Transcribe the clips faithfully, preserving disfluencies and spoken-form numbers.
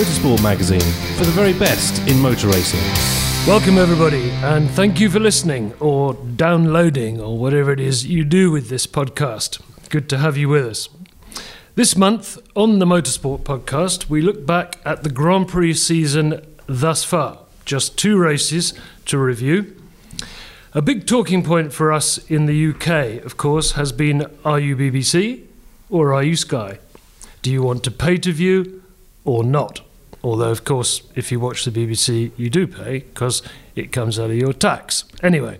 Motorsport magazine for the very best in motor racing. Welcome everybody, and thank you for listening or downloading or whatever it is you do with this podcast. Good to have you with us. This month on the Motorsport podcast, we look back at the Grand Prix season thus far. Just two races to review. A big talking point for us in the U K, of course, has been, are you B B C or are you Sky? Do you want to pay to view or not? Although, of course, if you watch the B B C, you do pay because it comes out of your tax. Anyway,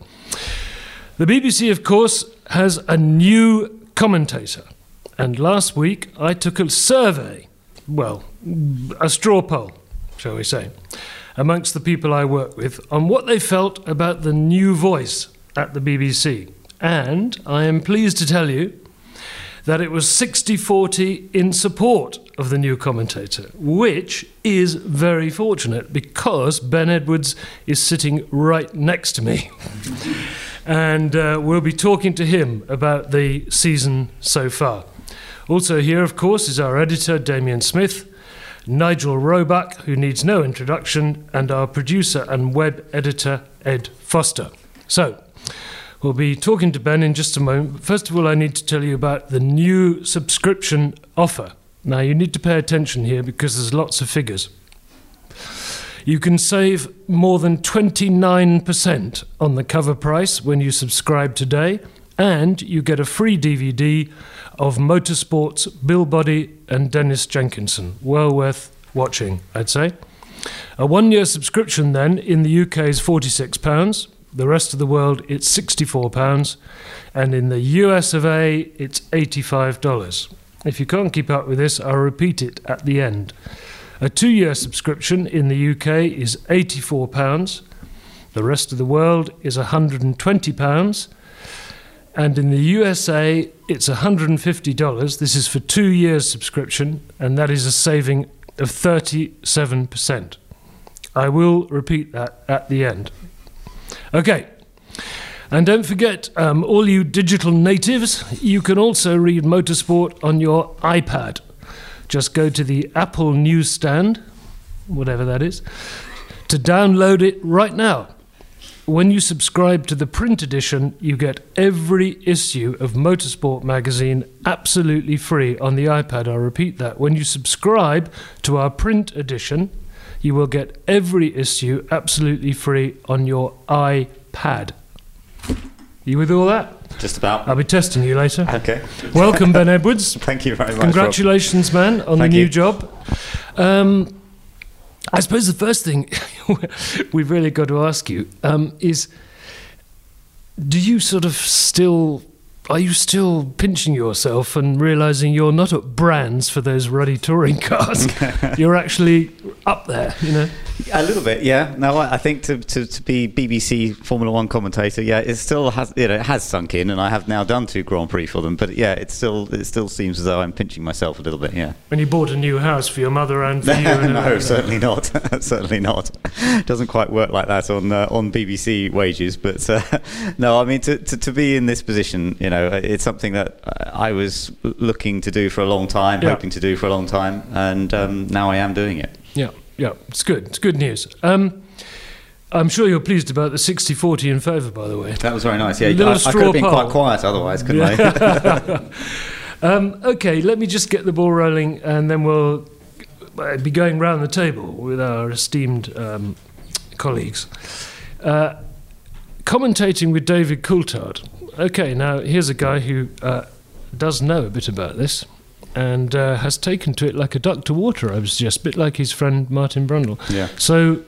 the B B C, of course, has a new commentator. And last week, I took a survey, well, a straw poll, shall we say, amongst the people I work with on what they felt about the new voice at the B B C. And I am pleased to tell you that it was sixty forty in support of the new commentator, which is very fortunate because Ben Edwards is sitting right next to me. And uh, we'll be talking to him about the season so far. Also here, of course, is our editor, Damien Smith, Nigel Roebuck, who needs no introduction, and our producer and web editor, Ed Foster. So, we'll be talking to Ben in just a moment. First of all, I need to tell you about the new subscription offer. Now, you need to pay attention here because there's lots of figures. You can save more than twenty-nine percent on the cover price when you subscribe today, and you get a free D V D of Motorsport's Bill Body and Dennis Jenkinson. Well worth watching, I'd say. A one-year subscription, then, in the U K is forty-six pounds. The rest of the world, it's sixty-four pounds, and in the U S of A, it's eighty-five dollars. If you can't keep up with this, I'll repeat it at the end. A two-year subscription in the U K is eighty-four pounds, the rest of the world is one hundred twenty pounds, and in the U S A, it's one hundred fifty dollars. This is for two years subscription, and that is a saving of thirty-seven percent. I will repeat that at the end. Okay, and don't forget, um, all you digital natives, you can also read Motorsport on your iPad. Just go to the Apple newsstand, whatever that is, to download it right now. When you subscribe to the print edition, you get every issue of Motorsport magazine absolutely free on the iPad. I'll repeat that. When you subscribe to our print edition, you will get every issue absolutely free on your iPad. You with all that? Just about. I'll be testing you later. Okay. Welcome, Ben Edwards. Thank you very much. Congratulations, Rob. Man, on Thank the new you. job. Um, I suppose the first thing we've really got to ask you um, is, do you sort of still... Are you still pinching yourself and realising you're not at Brands for those ruddy touring cars? You're actually up there, you know? A little bit, yeah. No, I think to, to, to be B B C Formula One commentator, yeah, it still has, you know, it has sunk in, and I have now done two Grand Prix for them. But yeah, it still it still seems as though I'm pinching myself a little bit, yeah. And you bought a new house for your mother and for you? And no, certainly not. Certainly not. It doesn't quite work like that on uh, on B B C wages. But uh, no, I mean, to, to, to be in this position, you know, it's something that I was looking to do for a long time, yeah. hoping to do for a long time, and um, now I am doing it. Yeah, yeah, it's good. It's good news. Um, I'm sure you're pleased about the sixty forty in favour, by the way. That was very nice, yeah. I, I could have been pole. quite quiet otherwise, couldn't yeah. I? um, okay, let me just get the ball rolling, and then we'll be going round the table with our esteemed um, colleagues. Uh, commentating with David Coulthard. Okay, now here's a guy who uh, does know a bit about this and uh, has taken to it like a duck to water, I would suggest, a bit like his friend Martin Brundle. Yeah. So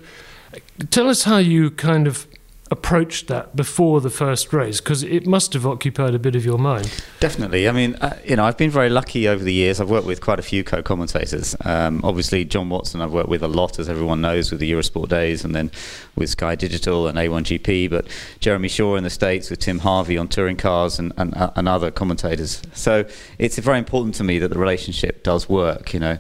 tell us how you kind of approached that before the first race, because it must have occupied a bit of your mind. Definitely. I mean, uh, you know, I've been very lucky over the years. I've worked with quite a few co-commentators. Um, obviously, John Watson I've worked with a lot, as everyone knows, with the Eurosport days, and then with Sky Digital and A one G P. But Jeremy Shaw in the States, with Tim Harvey on touring cars, and, and, uh, and other commentators. So it's very important to me that the relationship does work, you know.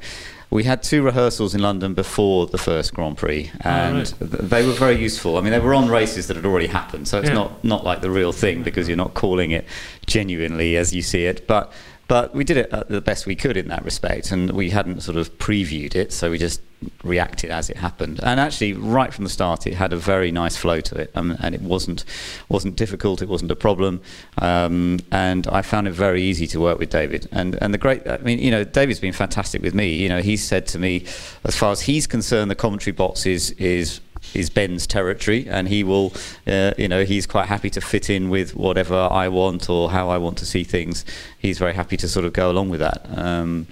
We had two rehearsals in London before the first Grand Prix, and right. th- they were very useful. I mean, they were on races that had already happened, so it's yeah. not, not like the real thing, because you're not calling it genuinely as you see it. But But we did it at the best we could in that respect, and we hadn't sort of previewed it, so we just reacted as it happened. And actually, right from the start, it had a very nice flow to it, um, and it wasn't wasn't difficult. It wasn't a problem, um, and I found it very easy to work with David. And and the great, I mean, you know, David's been fantastic with me. You know, he said to me, as far as he's concerned, the commentary box is is. is Ben's territory, and he will, uh, you know, he's quite happy to fit in with whatever I want or how I want to see things. He's very happy to sort of go along with that. Um,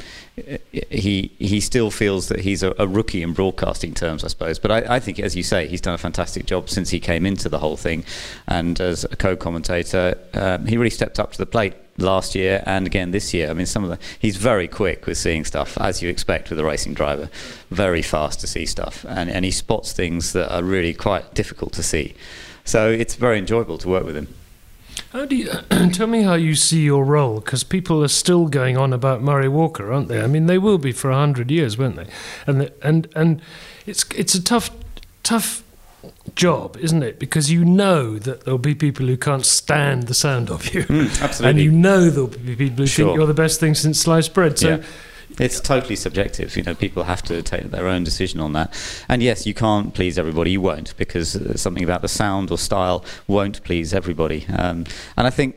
he he still feels that he's a, a rookie in broadcasting terms, I suppose. But I, I think, as you say, he's done a fantastic job since he came into the whole thing. And as a co-commentator, um, he really stepped up to the plate last year and again this year. I mean, some of the he's very quick with seeing stuff, as you expect with a racing driver, very fast to see stuff, and and he spots things that are really quite difficult to see. So it's very enjoyable to work with him. How do you tell me how you see your role? Because people are still going on about Murray Walker, aren't they? I mean, they will be for a hundred years, won't they? And the, and and it's it's a tough tough. job, isn't it? Because you know that there'll be people who can't stand the sound of you. Mm, absolutely. And you know there'll be people who sure. think you're the best thing since sliced bread. So yeah. It's totally subjective. You know, people have to take their own decision on that. And yes, you can't please everybody. You won't, because something about the sound or style won't please everybody. Um, and I think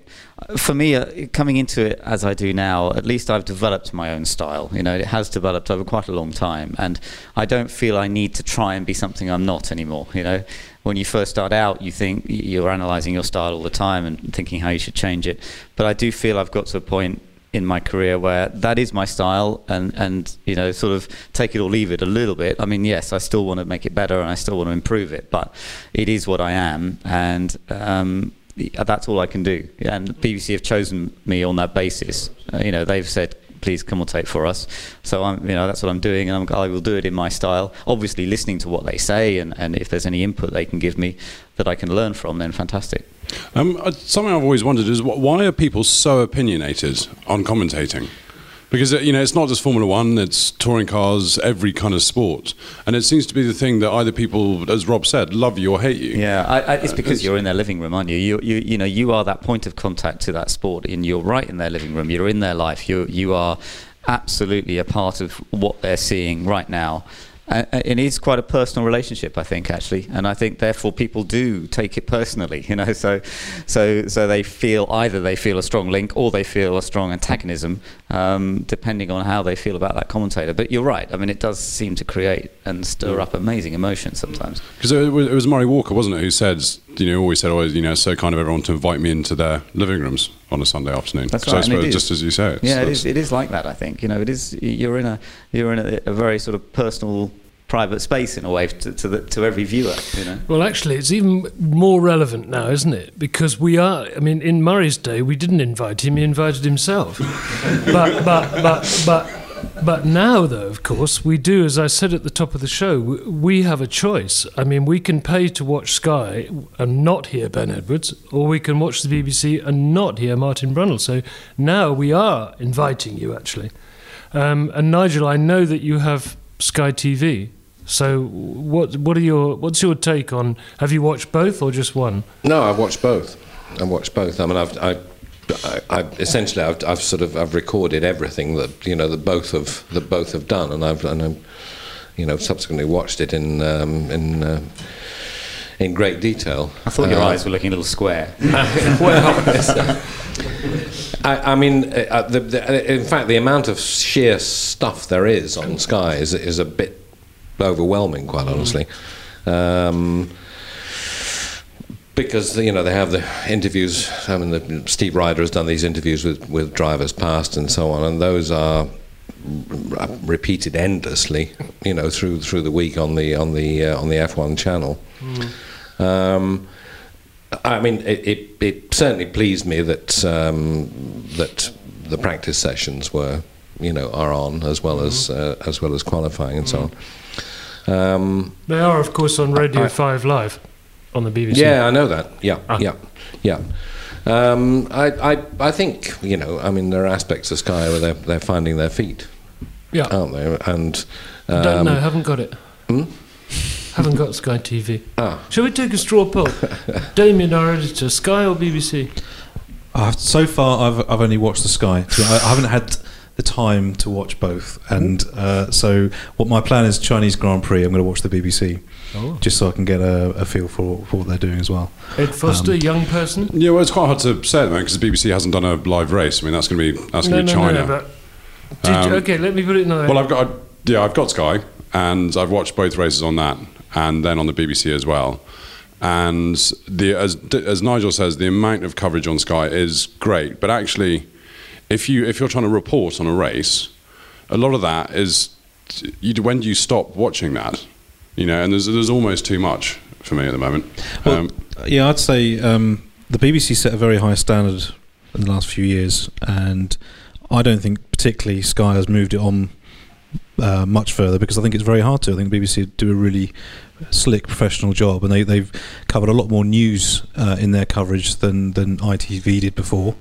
for me, uh, coming into it as I do now, at least I've developed my own style. You know, it has developed over quite a long time, and I don't feel I need to try and be something I'm not anymore. You know, when you first start out, you think you're analysing your style all the time and thinking how you should change it. But I do feel I've got to a point in my career where that is my style, and and you know, sort of take it or leave it a little bit. I mean, yes, I still want to make it better and I still want to improve it, but it is what I am, and um, that's all I can do. And B B C have chosen me on that basis. Uh, you know, they've said, please commentate for us. So I'm, you know, that's what I'm doing, and I'm, I will do it in my style. Obviously, listening to what they say, and, and if there's any input they can give me that I can learn from, then fantastic. Um, something I've always wondered is why are people so opinionated on commentating? Because, you know, it's not just Formula One, it's touring cars, every kind of sport. And it seems to be the thing that either people, as Rob said, love you or hate you. Yeah, I, I, it's because it's, you're in their living room, aren't you? You, you? you know, you are that point of contact to that sport, and you're right in their living room, you're in their life, you, you are absolutely a part of what they're seeing right now. Uh, it is quite a personal relationship, I think, actually, and I think therefore people do take it personally, you know. So, so, so they feel either they feel a strong link or they feel a strong antagonism, um, depending on how they feel about that commentator. But you're right. I mean, it does seem to create and stir up amazing emotions sometimes. Because it was Murray Walker, wasn't it, who said, you know, always said, always, you know, so kind of everyone to invite me into their living rooms on a Sunday afternoon. That's right. So I suppose, just as you say, it's, yeah, it is. It is like that. I think, you know, it is. You're in a you're in a, a very sort of personal, private space in a way to to, the, to every viewer. You know. Well, actually, it's even more relevant now, isn't it? Because we are. I mean, in Murray's day, we didn't invite him; he invited himself. but but but but. But now, though, of course, we do, as I said at the top of the show, we have a choice. I mean, we can pay to watch Sky and not hear Ben Edwards, or we can watch the B B C and not hear Martin Brundle. So now we are inviting you, actually. Um, and Nigel, I know that you have Sky T V. So what, what are your, what's your take on, have you watched both or just one? No, I've watched both. I've watched both. I mean, I've... I, I, I, essentially, I've, I've sort of I've recorded everything that you know that both have that both have done, and I've and I'm, you know, subsequently watched it in um, in uh, in great detail. I thought uh, your eyes were looking a little square. Well, I, I mean, uh, the, the, in fact, the amount of sheer stuff there is on Sky is is a bit overwhelming, quite honestly. Um, Because, you know, they have the interviews. I mean, the, Steve Rider has done these interviews with, with drivers past and so on, and those are r repeated endlessly, you know, through through the week on the on the uh, on the F one channel. Mm. Um, I mean, it, it, it certainly pleased me that um, that the practice sessions were, you know, are on as well mm. as uh, as well as qualifying and mm. so on. Um, they are, of course, on Radio five Live. On the B B C. Yeah, I know that. Yeah, ah. yeah, yeah. Um, I, I, I think, you know, I mean, there are aspects of Sky where they're, they're finding their feet. Yeah, aren't they? And um, don't know. Haven't got it. Hmm? Haven't got Sky T V. Ah. Shall we take a straw poll? Damien, our editor, Sky or B B C? Uh, so far, I've I've only watched the Sky. So I, I haven't had the time to watch both, and uh, so what my plan is Chinese Grand Prix. I'm going to watch the B B C, oh. just so I can get a, a feel for, for what they're doing as well. Ed Foster, um, young person. Yeah, well, it's quite hard to say at the moment because the B B C hasn't done a live race. I mean, that's going to be that's going to no, be no, China. No, no, but um, you, okay, let me put it another way. Well, I've got I, yeah, I've got Sky, and I've watched both races on that, and then on the B B C as well. And the, as, as Nigel says, the amount of coverage on Sky is great. But actually, if, you, if you're trying to report on a race, a lot of that is, you, when do you stop watching that? You know, and there's, there's almost too much for me at the moment. Well, um, yeah, I'd say um, the B B C set a very high standard in the last few years. And I don't think particularly Sky has moved it on Uh, much further, because I think it's very hard to. I think the B B C do a really slick professional job, and they, they've covered a lot more news uh, in their coverage than, than I T V did before,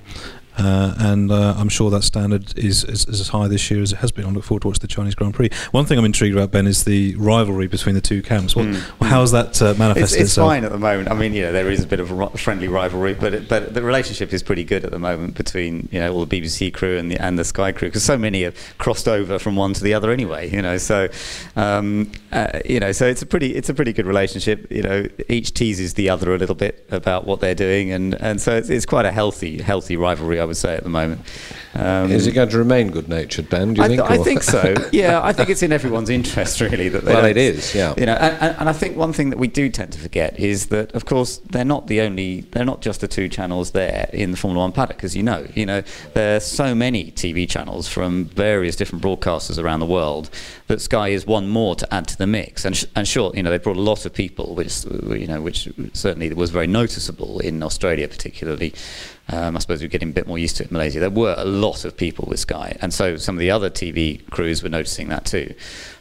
uh, and uh, I'm sure that standard is, is, is as high this year as it has been. I look forward to watching the Chinese Grand Prix. One thing I'm intrigued about, Ben, is the rivalry between the two camps. What, mm. How has that uh, manifested it's, it's itself? It's fine at the moment. I mean, you know, there is a bit of a friendly rivalry, but it, but the relationship is pretty good at the moment between, you know, all the B B C crew and the and the Sky crew, because so many have crossed over from one to the other anyway. You know, so um, uh, you know, so it's a pretty it's a pretty good relationship. You know, each teases the other a little bit about what they're doing, and and so it's, it's quite a healthy healthy rivalry, I would say, at the moment. Um, is it going to remain good-natured, Ben? Do you I, th think, I think so. Yeah, I think it's in everyone's interest, really. That they well, it is. Yeah. You know, and, and I think one thing that we do tend to forget is that, of course, they're not the only. They're not just the two channels there in the Formula One paddock, as you know. You know, there are so many T V channels from various different broadcasters around the world that Sky is one more to add to the mix. And sh and sure, you know, they brought a lot of people, which you know, which certainly was very noticeable in Australia, particularly. Um, I suppose we're getting a bit more used to it in Malaysia. There were a lot of people with Sky, and so some of the other T V crews were noticing that too.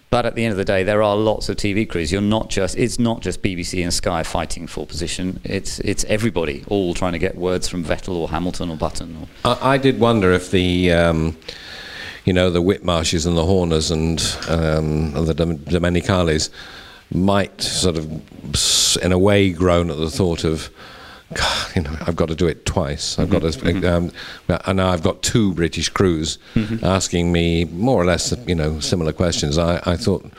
But at the end of the day, there are lots of T V crews. You're not just, it's not just B B C and Sky fighting for position. It's it's everybody all trying to get words from Vettel or Hamilton or Button. Or I, I did wonder if the, um, you know, the Whitmarshes and the Horners and um, the Domenicales might sort of, in a way, groan at the thought of, God, you know, I've got to do it twice. I've got to, um, and now I've got two British crews mm-hmm. asking me more or less, you know, similar questions. I, I thought,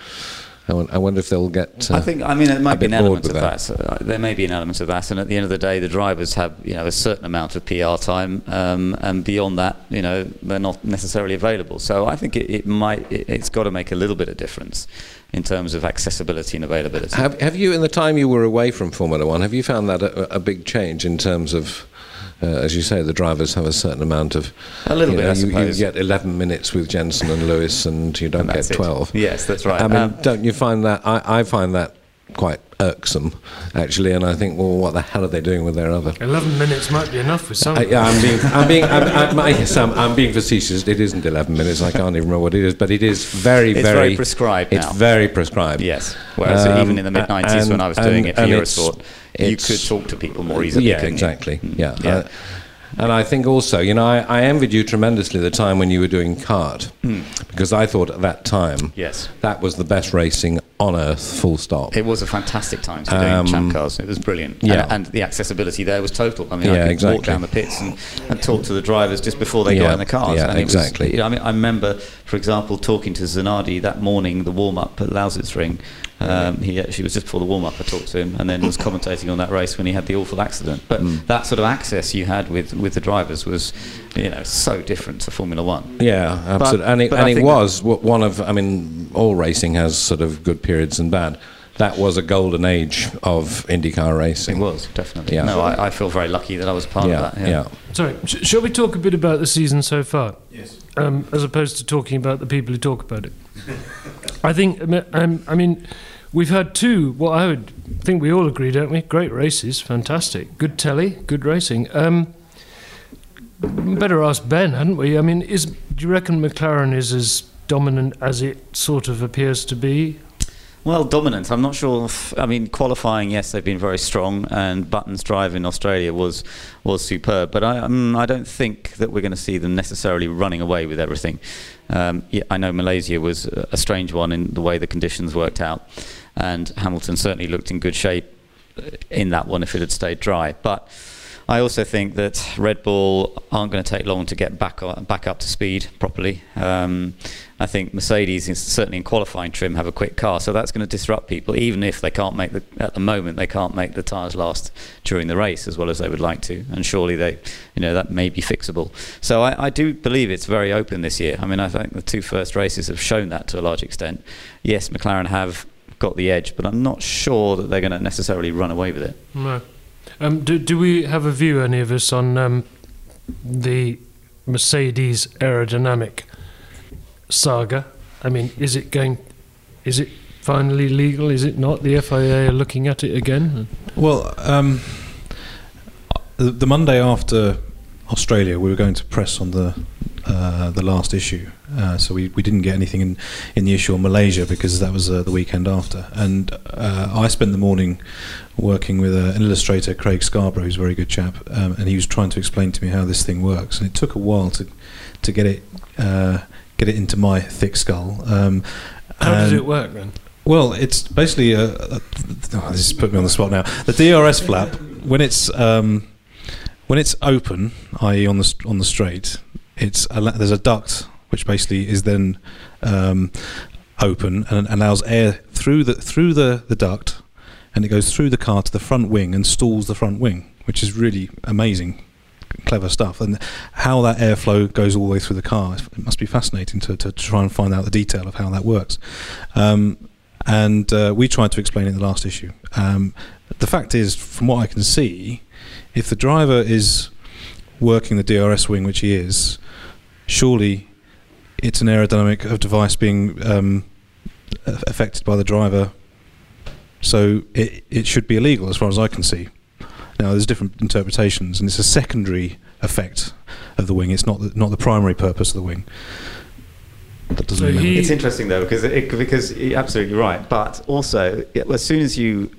I wonder if they'll get. Uh, I think, I mean, it might be an element of that. that. So, uh, there may be an element of that, and at the end of the day, the drivers have, you know, a certain amount of P R time, um, and beyond that, you know, they're not necessarily available. So I think it, it might, it, it's got to make a little bit of difference in terms of accessibility and availability. Have, have you, in the time you were away from Formula One, have you found that a, a big change in terms of, uh, as you say, the drivers have a certain amount of... A little bit, know, I suppose. You, you get eleven minutes with Jenson and Lewis, and you don't and get twelve. It. Yes, that's right. I mean, um, don't you find that... I, I find that quite irksome, actually, and I think, well, what the hell are they doing with their other? Eleven minutes might be enough for some. Uh, yeah, I'm being, I'm being, I'm, I'm, I'm, I'm being facetious. It isn't eleven minutes. I can't even remember what it is, but it is very, it's very, very prescribed. It's now. very prescribed. Yes. Whereas um, even in the mid nineties, when I was doing and, it for Eurosport, you could talk to people more easily. Yeah, exactly. You? Yeah. yeah. Uh, And I think also, you know, I, I envied you tremendously the time when you were doing kart, mm. because I thought at that time, yes, that was the best racing on earth, full stop. It was a fantastic time to be um, doing champ cars. It was brilliant. Yeah. And, and the accessibility there was total. I mean, yeah, I could exactly. walk down the pits and, and talk to the drivers just before they yeah. got in the cars. Yeah, and it exactly. Was, you know, I mean, I remember, for example, talking to Zanardi that morning, the warm-up at Lausitz Ring. Um, he actually was just before the warm-up I talked to him, and then was commentating on that race when he had the awful accident. But mm. that sort of access you had with, with the drivers was, you know, so different to Formula One. Yeah, absolutely. But, and it, and it was one of, I mean, all racing has sort of good periods and bad. That was a golden age of IndyCar racing. It was, definitely. Yeah. No, I, I feel very lucky that I was part yeah, of that. Yeah. yeah. Sorry, sh shall we talk a bit about the season so far? Yes. Um, as opposed to talking about the people who talk about it. I think, um, I mean, we've had two, well, I would think we all agree, don't we? Great races, fantastic. Good telly, good racing. Um, better ask Ben, hadn't we? I mean, is, do you reckon McLaren is as dominant as it sort of appears to be? Well, dominant. I'm not sure. If, I mean, qualifying, yes, they've been very strong, and Button's drive in Australia was was superb. But I, um, I don't think that we're going to see them necessarily running away with everything. Um, yeah, I know Malaysia was a strange one in the way the conditions worked out, and Hamilton certainly looked in good shape in that one if it had stayed dry. But I also think that Red Bull aren't going to take long to get back up, back up to speed properly. Um, I think Mercedes, is certainly in qualifying trim, have a quick car, so that's going to disrupt people, even if they can't make the, at the moment, they can't make the tyres last during the race as well as they would like to, and surely they, you know, that may be fixable. So I, I do believe it's very open this year. I mean, I think the two first races have shown that to a large extent. Yes, McLaren have got the edge, but I'm not sure that they're going to necessarily run away with it. No. Um, do, do we have a view, any of us, on um, the Mercedes aerodynamic saga? I mean, is it going? Is it finally legal? Is it not? The F I A are looking at it again. Well, um, the, the Monday after Australia, we were going to press on the uh, the last issue, uh, so we, we didn't get anything in, in the issue on Malaysia because that was uh, the weekend after. And uh, I spent the morning working with uh, an illustrator, Craig Scarborough, who's a very good chap, um, and he was trying to explain to me how this thing works. And it took a while to to get it uh, get it into my thick skull. Um, how does it work then? Well, it's basically a, a oh, this has put me on the spot now. The D R S flap, when it's um, when it's open, that is on the on the straight, it's a, there's a duct which basically is then um, open and allows air through the through the, the duct, and it goes through the car to the front wing and stalls the front wing, which is really amazing, clever stuff. And how that airflow goes all the way through the car, it must be fascinating to, to try and find out the detail of how that works. Um, and uh, we tried to explain it in the last issue. Um, the fact is, from what I can see, if the driver is working the D R S wing, which he is, surely it's an aerodynamic of device being um, affected by the driver, so it, it should be illegal as far as I can see. Now, there's different interpretations, and it's a secondary effect of the wing. It's not the, not the primary purpose of the wing. That doesn't so mean it's interesting, though, because it, because you're absolutely right. But also, as soon as you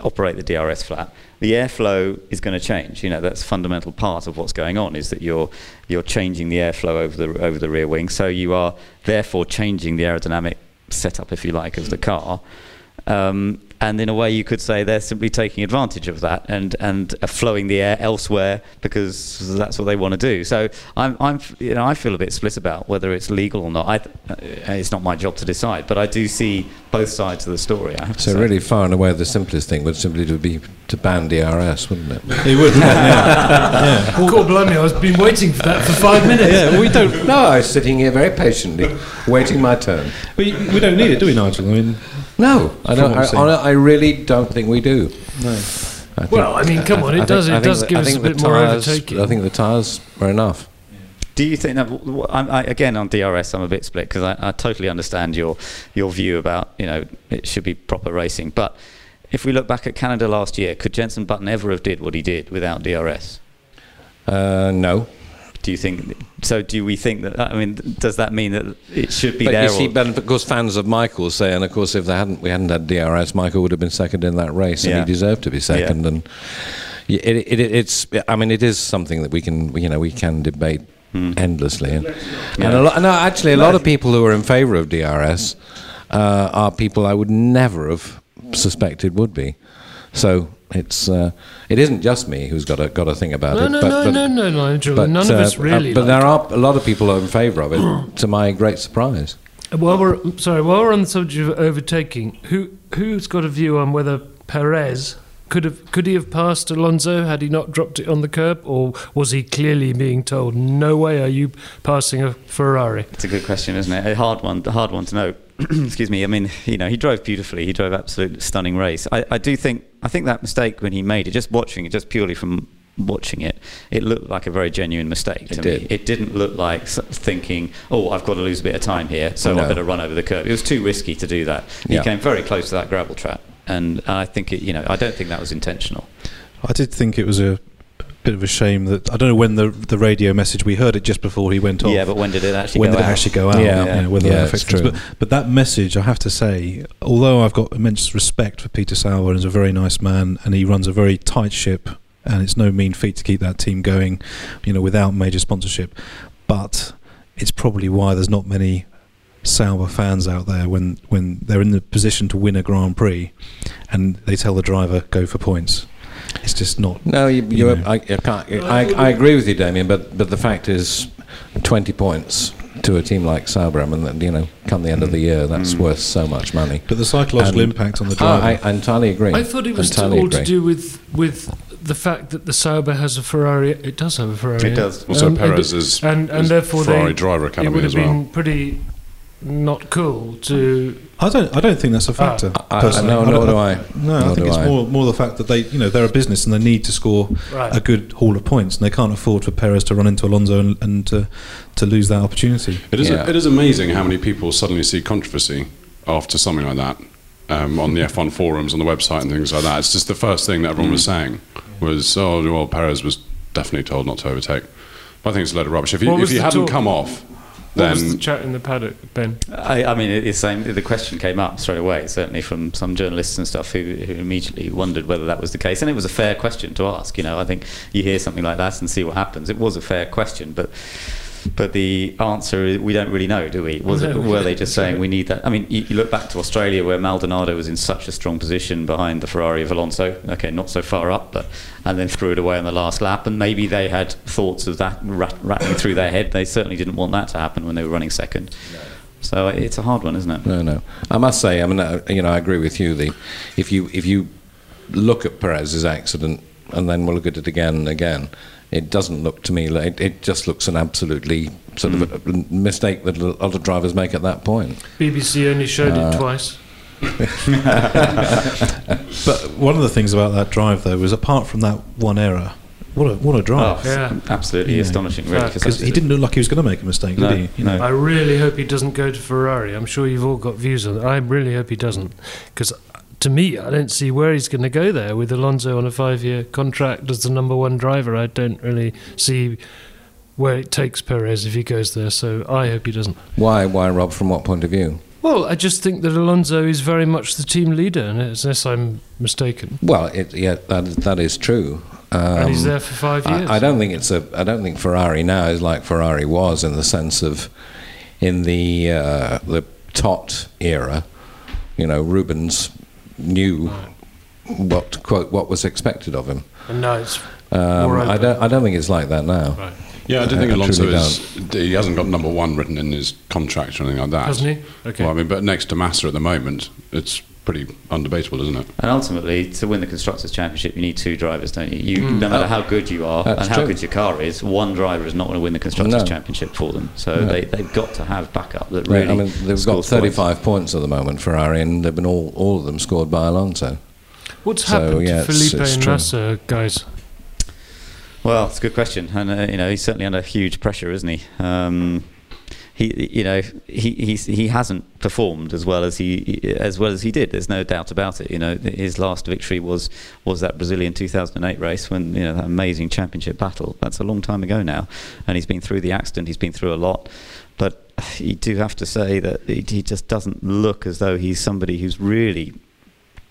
operate the D R S flap, the airflow is going to change. You know, that's a fundamental part of what's going on, is that you're you're changing the airflow over the over the rear wing. So you are therefore changing the aerodynamic setup, if you like, of the car. Um, and in a way, you could say they're simply taking advantage of that and and uh, flowing the air elsewhere because that's what they want to do. So I'm I'm you know I feel a bit split about whether it's legal or not. I th it's not my job to decide, but I do see both sides of the story. I have so to say. Really, far and away, the simplest thing would simply to be to ban D R S, wouldn't it? It would. Yeah. Yeah. God bless me, I've been waiting for that for five minutes. Yeah, we don't. No, I was sitting here very patiently, waiting my turn. But you, we don't need it, do we, Nigel? I mean. No, I, don't, I, I really don't think we do. No. I well, I mean, come on, it I does, think, it does the, give us a bit more overtaking. I think the tyres are enough. Do you think that, I, again, on D R S, I'm a bit split, because I, I totally understand your, your view about, you know, it should be proper racing. But if we look back at Canada last year, could Jenson Button ever have did what he did without D R S? Uh, no. Do you think so? Do we think that? I mean, does that mean that it should be but there? You see, but of course, fans of Michael say, and of course, if they hadn't, we hadn't had D R S, Michael would have been second in that race, yeah. And he deserved to be second. Yeah. And it, it, it's, I mean, it is something that we can, you know, we can debate mm. endlessly. And, yeah. and a lot, no, actually, a lot of people who are in favour of D R S uh, are people I would never have suspected would be. So. It's uh, it isn't just me who's got a got a thing about no, it. No, but, no, but, no, no, no, Nigel. But, None uh, of us really. Uh, but like there are a lot of people who are in favour of it, to my great surprise. While we're sorry, while we're on the subject of overtaking, who who's got a view on whether Perez could have could he have passed Alonso had he not dropped it on the curb, or was he clearly being told, "No way, are you passing a Ferrari"? It's a good question, isn't it? A hard one, a hard one to know. Excuse me. I mean, you know, he drove beautifully. He drove absolutely stunning race. I, I do think I think that mistake when he made it, just watching it, just purely from watching it, it looked like a very genuine mistake to me. It didn't look like thinking, "Oh, I've got to lose a bit of time here, so I better run over the curb." It was too risky to do that. He came very close to that gravel trap, and I think it, you know, I don't think that was intentional. I did think it was a bit of a shame that I don't know when the the radio message, we heard it just before he went off. Yeah, but when did it actually when go did out? it actually go out? Yeah, yeah. You know, whether yeah, that affects true. But, but that message, I have to say, although I've got immense respect for Peter Sauber, he's a very nice man and he runs a very tight ship, and it's no mean feat to keep that team going, you know, without major sponsorship. But it's probably why there's not many Sauber fans out there when when they're in the position to win a Grand Prix, and they tell the driver go for points. It's just not. No, you, you you know. I, I can't. I, I agree with you, Damien. But but the fact is, twenty points to a team like Sauber, I mean, that, you know, come the end mm. of the year, that's mm. worth so much money. But the psychological and impact on the driver. I, I entirely agree. I thought it was to all agree. to do with with. the fact that the Sauber has a Ferrari, it does have a Ferrari. It does. Also, um, Perez is and, and therefore Ferrari they, driver academy as well. It would have been pretty not cool to. I don't. I don't think that's a factor. Uh, I, I, no, nor do I. No, I think it's more more the fact that they, you know, they're a business and they need to score right. a good haul of points, and they can't afford for Perez to run into Alonso and, and to to lose that opportunity. It is. Yeah. A, it is amazing how many people suddenly see controversy after something like that. Um, on the F one forums, on the website and things like that. It's just the first thing that everyone mm. was saying was, oh, well, Perez was definitely told not to overtake. But I think it's a load of rubbish. If you, if you hadn't talk? come off, then... What was the chat in the paddock, Ben? I, I mean, it's same, the question came up straight away, certainly from some journalists and stuff who, who immediately wondered whether that was the case. And it was a fair question to ask, you know. I think you hear something like that and see what happens. It was a fair question, but... But the answer is we don't really know, do we? Was it, were they just saying we need that? I mean, you, you look back to Australia where Maldonado was in such a strong position behind the Ferrari of Alonso. Okay, not so far up, but and then threw it away on the last lap. And maybe they had thoughts of that rat rattling through their head. They certainly didn't want that to happen when they were running second. No. So it's a hard one, isn't it? No, no. I must say, I mean, uh, you know, I agree with you. The if you if you look at Perez's accident and then we'll look at it again and again. It doesn't look to me like it, it just looks an absolutely sort mm. of a mistake that a lot of drivers make at that point. B B C only showed uh, it twice. But one of the things about that drive, though, was apart from that one error, what a what a drive! Oh, yeah, absolutely yeah. astonishing, really. Because he didn't look like he was going to make a mistake, no, did he? You know? I really hope he doesn't go to Ferrari. I'm sure you've all got views on that. I really hope he doesn't, because. To me, I don't see where he's going to go there with Alonso on a five-year contract as the number one driver. I don't really see where it takes Perez if he goes there, so I hope he doesn't. Why, Why, Rob, from what point of view? Well, I just think that Alonso is very much the team leader, unless I'm mistaken. Well, it, yeah, that, that is true. Um, and he's there for five years. I, I don't think it's a. I don't think Ferrari now is like Ferrari was in the sense of in the uh, the Tot era. You know, Rubens knew what quote what was expected of him. And now it's um, I don't I don't think it's like that now. Right. Yeah, I don't think I, Alonso I is don't. He hasn't got number one written in his contract or anything like that. Hasn't he? Okay. Well, I mean, but next to Massa at the moment, it's pretty undebatable, isn't it? And ultimately, to win the Constructors' Championship, you need two drivers, don't you? You mm. No matter how good you are That's and how true. good your car is, one driver is not going to win the Constructors' no. Championship for them. So no. they, they've got to have backup that really yeah, I mean, they've got thirty-five points. points at the moment, Ferrari, and they've been all, all of them scored by Alonso. What's so, happened yeah, to Felipe it's, it's and Massa, guys? Well, it's a good question. And, uh, you know, he's certainly under huge pressure, isn't he? Um... He, you know, he, he he hasn't performed as well as he as well as he did. There's no doubt about it. You know, his last victory was was that Brazilian two thousand eight race when you know that amazing championship battle. That's a long time ago now, and he's been through the accident. He's been through a lot, but you do have to say that he, he just doesn't look as though he's somebody who's really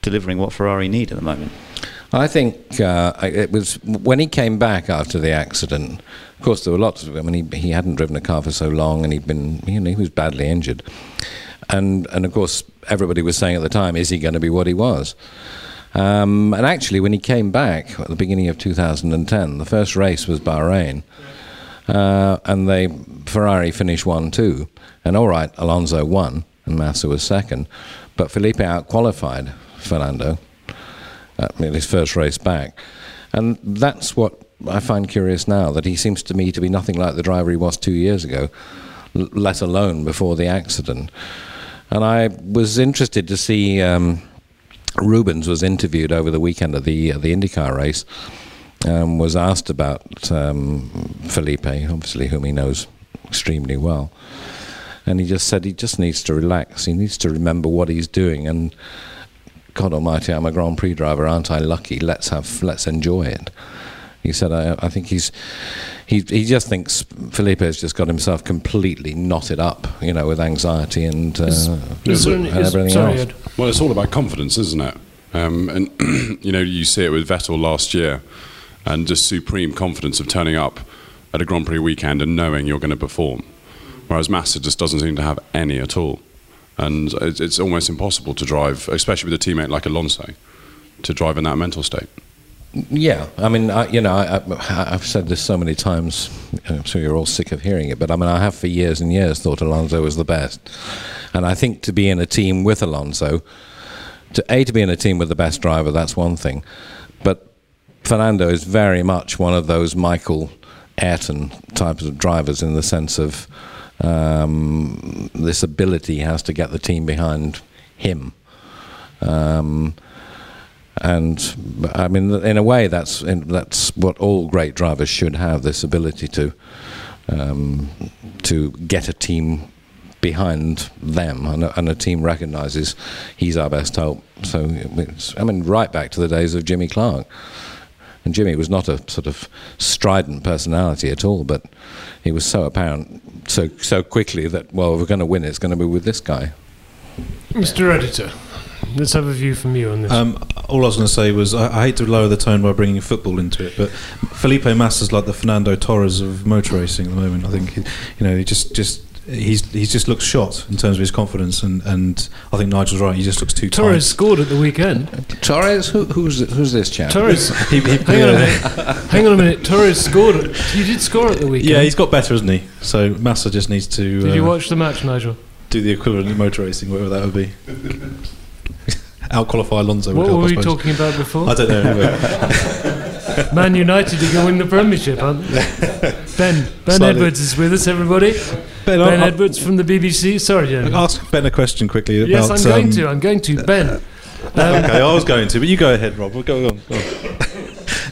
delivering what Ferrari need at the moment. I think uh, it was when he came back after the accident. Of course, there were lots of. I mean, he, he hadn't driven a car for so long, and he'd been, you know, he was badly injured, and and of course, everybody was saying at the time, is he going to be what he was? Um, and actually, when he came back at the beginning of two thousand ten, the first race was Bahrain, uh, and they Ferrari finished one two, and all right, Alonso won, and Massa was second, but Felipe outqualified Fernando. Uh, in his first race back, and that's what I find curious now, that he seems to me to be nothing like the driver he was two years ago, l let alone before the accident. And I was interested to see um, Rubens was interviewed over the weekend at the at the IndyCar race, um, was asked about um, Felipe, obviously whom he knows extremely well, and he just said he just needs to relax, he needs to remember what he's doing, and God Almighty, I'm a Grand Prix driver, aren't I lucky? Let's have, let's enjoy it. He said, I, I think he's, he he just thinks Felipe has just got himself completely knotted up, you know, with anxiety and, uh, is, is and there, everything is, sorry, else. Ed. Well, it's all about confidence, isn't it? Um, and you know, you see it with Vettel last year, and just supreme confidence of turning up at a Grand Prix weekend and knowing you're going to perform, whereas Massa just doesn't seem to have any at all. And it's almost impossible to drive, especially with a teammate like Alonso, to drive in that mental state. Yeah, I mean, I, you know, I, I, I've said this so many times, and I'm sure you're all sick of hearing it, but I mean, I have for years and years thought Alonso was the best. And I think to be in a team with Alonso, to A, to be in a team with the best driver, that's one thing. But Fernando is very much one of those Michael Ayrton types of drivers in the sense of um, this ability he has to get the team behind him. Um, And I mean, in a way, that's in, that's what all great drivers should have: this ability to um, to get a team behind them, and a, and a team recognises he's our best hope. So it's, I mean, right back to the days of Jimmy Clark, and Jimmy was not a sort of strident personality at all, but it was so apparent so so quickly that, well, if we're going to win, it's going to be with this guy. Mister Editor, let's have a view from you on this. Um, all I was going to say was, I, I hate to lower the tone by bringing football into it, but Felipe Massa's like the Fernando Torres of motor racing at the moment. I think he, you know, he just just he's he's just looks shot in terms of his confidence, and and I think Nigel's right. He just looks too. Torres tight. scored at the weekend. Torres, who, who's who's this chap? Torres, he, he, hang on a minute, hang on a minute. Torres scored. He did score at the weekend. Yeah, he's got better, hasn't he? So Massa just needs to. Did uh, you watch the match, Nigel? Do the equivalent in motor racing, whatever that would be. Out-qualify Alonso. What help, were we talking about before? I don't know. Anyway. Man United are going to win the Premiership, aren't they? Ben, Ben Slightly. Edwards is with us, everybody. Ben, Ben I, Edwards from the B B C. Sorry, Jeremy. Ask Ben a question quickly. About, yes, I'm going um, to. I'm going to. Ben. Um, okay, I was going to, but you go ahead, Rob. We'll go on. Go on.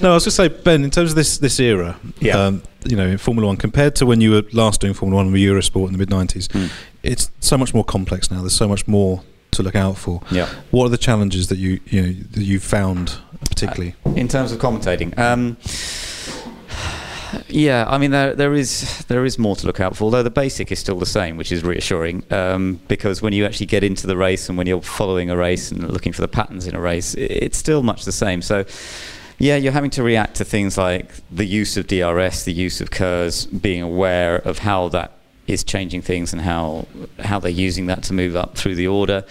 No, I was just going to say, Ben, in terms of this this era, yeah. um, you know, in Formula One, compared to when you were last doing Formula One with Eurosport in the mid nineties, mm. it's so much more complex now. There's so much more to look out for. Yeah. What are the challenges that you you know that you found particularly uh, in terms of commentating? Um, yeah, I mean there there is there is more to look out for. Although the basic is still the same, which is reassuring, um, because when you actually get into the race and when you're following a race and looking for the patterns in a race, it, it's still much the same. So. Yeah, you're having to react to things like the use of D R S, the use of curves, being aware of how that is changing things and how how they're using that to move up through the order.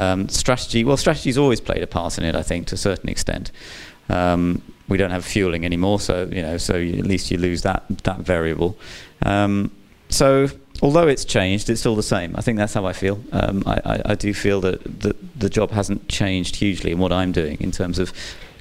Um, strategy, well, strategy's always played a part in it, I think, to a certain extent. Um, we don't have fueling anymore, so you know, so you, at least you lose that that variable. Um, so although it's changed, it's still the same. I think that's how I feel. Um, I, I, I do feel that the, the job hasn't changed hugely in what I'm doing in terms of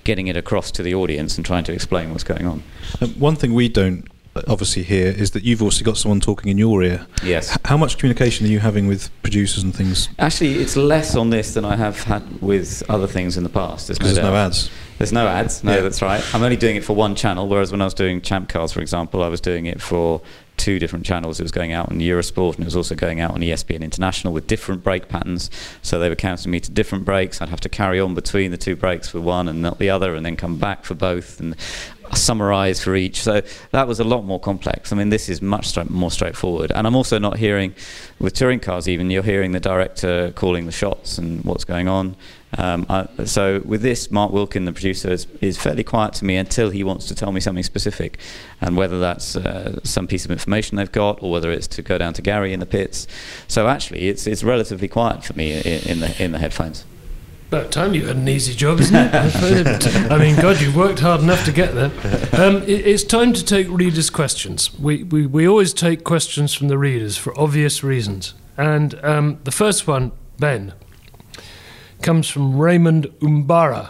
getting it across to the audience and trying to explain what's going on. Um, one thing we don't obviously hear is that you've also got someone talking in your ear. Yes. H- how much communication are you having with producers and things? Actually, it's less on this than I have had with other things in the past. There's, no, there's no ads. There's no ads. No, yeah. That's right. I'm only doing it for one channel, whereas when I was doing Champ Cars, for example, I was doing it for two different channels. It was going out on Eurosport, and it was also going out on E S P N International with different brake patterns. So they were counting me to different breaks. I'd have to carry on between the two breaks for one and not the other, and then come back for both and summarise for each. So that was a lot more complex. I mean, this is much stra- more straightforward. And I'm also not hearing, with touring cars even, you're hearing the director calling the shots and what's going on. Um, I, so with this, Mark Wilkin, the producer, is, is fairly quiet to me until he wants to tell me something specific, and whether that's uh, some piece of information they've got or whether it's to go down to Gary in the pits. So actually, it's it's relatively quiet for me in, in the in the headphones. About time you had an easy job, isn't it? I mean, God, you've worked hard enough to get there. Um, it, it's time to take readers' questions. We, we we always take questions from the readers for obvious reasons, and um, the first one, Ben, comes from Raymond Umbara,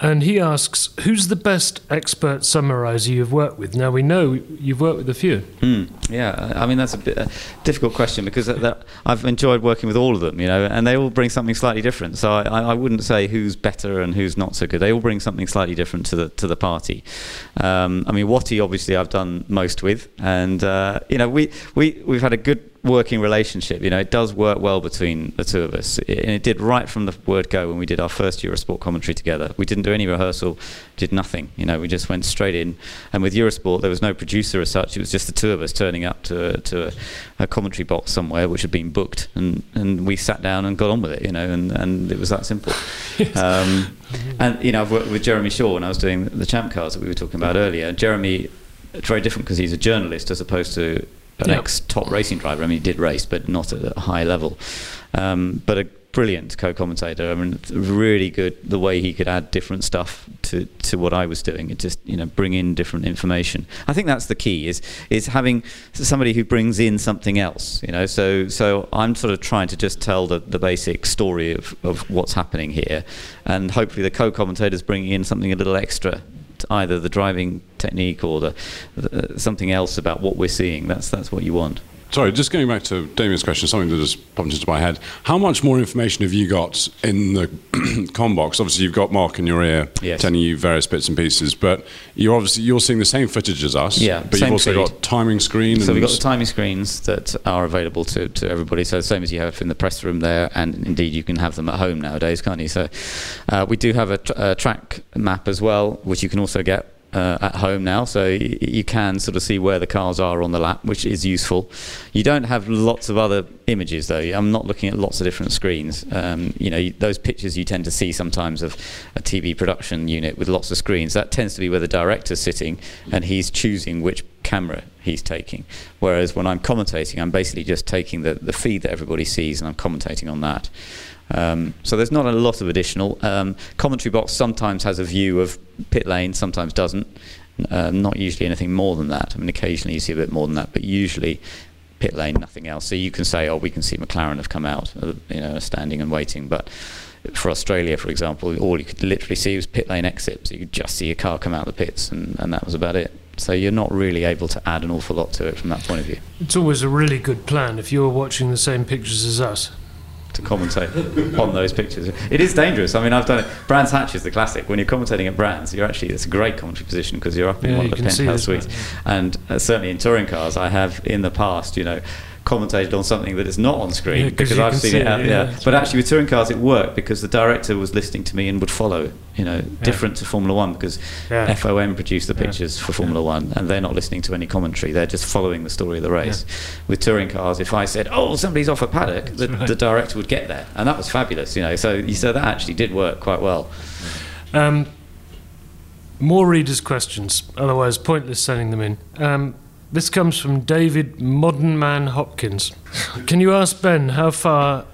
and he asks, who's the best expert summariser you've worked with? Now, we know you've worked with a few. Mm, yeah, I mean, that's a bit, uh, difficult question, because that, that I've enjoyed working with all of them, you know, and they all bring something slightly different. So I, I, I wouldn't say who's better and who's not so good. They all bring something slightly different to the to the party. Um, I mean, Watty, obviously, I've done most with, and, uh, you know, we, we, we've had a good working relationship. You know, it does work well between the two of us, it, and it did right from the word go when we did our first Eurosport commentary together. We didn't do any rehearsal, did nothing, you know, we just went straight in. And with Eurosport, there was no producer as such. It was just the two of us turning up to a, to a, a commentary box somewhere which had been booked, and and we sat down and got on with it, you know, and and it was that simple. Um, and you know, I've worked with Jeremy Shaw when I was doing the Champ Cars that we were talking about earlier. Jeremy, it's very different because he's a journalist as opposed to an yep. ex-top racing driver. I mean, he did race, but not at a high level. Um, but a brilliant co-commentator. I mean, really good the way he could add different stuff to, to what I was doing. It just, you know, bring in different information. I think that's the key, is is having somebody who brings in something else, you know. So so I'm sort of trying to just tell the, the basic story of, of what's happening here, and hopefully the co-commentator's bringing in something a little extra, either the driving technique or the, the something else about what we're seeing. That's that's what you want. Sorry, just going back to Damien's question, something that just popped into my head. How much more information have you got in the comm box? Obviously, you've got Mark in your ear, yes, telling you various bits and pieces, but you're obviously you're seeing the same footage as us. Yeah, but you've also feed. got timing screens. So we've got the timing screens that are available to, to everybody. So the same as you have in the press room there, and indeed you can have them at home nowadays, can't you? So uh, we do have a, tr a track map as well, which you can also get Uh, at home now, so y you can sort of see where the cars are on the lap, which is useful. You don't have lots of other images, though. I'm not looking at lots of different screens. Um, you know, you, those pictures you tend to see sometimes of a T V production unit with lots of screens. That tends to be where the director's sitting, and he's choosing which camera he's taking. Whereas when I'm commentating, I'm basically just taking the, the feed that everybody sees, and I'm commentating on that. Um, so there's not a lot of additional. Um, commentary box sometimes has a view of pit lane, sometimes doesn't. Uh, not usually anything more than that. I mean, occasionally you see a bit more than that, but usually pit lane, nothing else. So you can say, oh, we can see McLaren have come out, uh, you know, standing and waiting. But for Australia, for example, all you could literally see was pit lane exit. So you could just see a car come out of the pits, and, and that was about it. So you're not really able to add an awful lot to it from that point of view. It's always a really good plan if you're watching the same pictures as us, to commentate on those pictures. It is dangerous. I mean, I've done it. Brands Hatch is the classic. When you're commentating at Brands, you're actually, it's a great commentary position because you're up in yeah, one of the penthouse suites. Right? And uh, certainly in touring cars, I have in the past, you know, commentated on something that is not on screen yeah, because I've seen see it out there. Yeah, yeah. But right. actually with touring cars, it worked because the director was listening to me and would follow, you know, yeah. different to Formula One, because yeah. F O M produced the pictures yeah. for Formula yeah. One, and they're not listening to any commentary. They're just following the story of the race. Yeah. With touring cars, if I said, oh, somebody's off a paddock, the, right. the director would get there. And that was fabulous, you know. So, so that actually did work quite well. Um, more readers' questions, otherwise pointless sending them in. Um, This comes from David Modern Man Hopkins. Can you ask Ben how far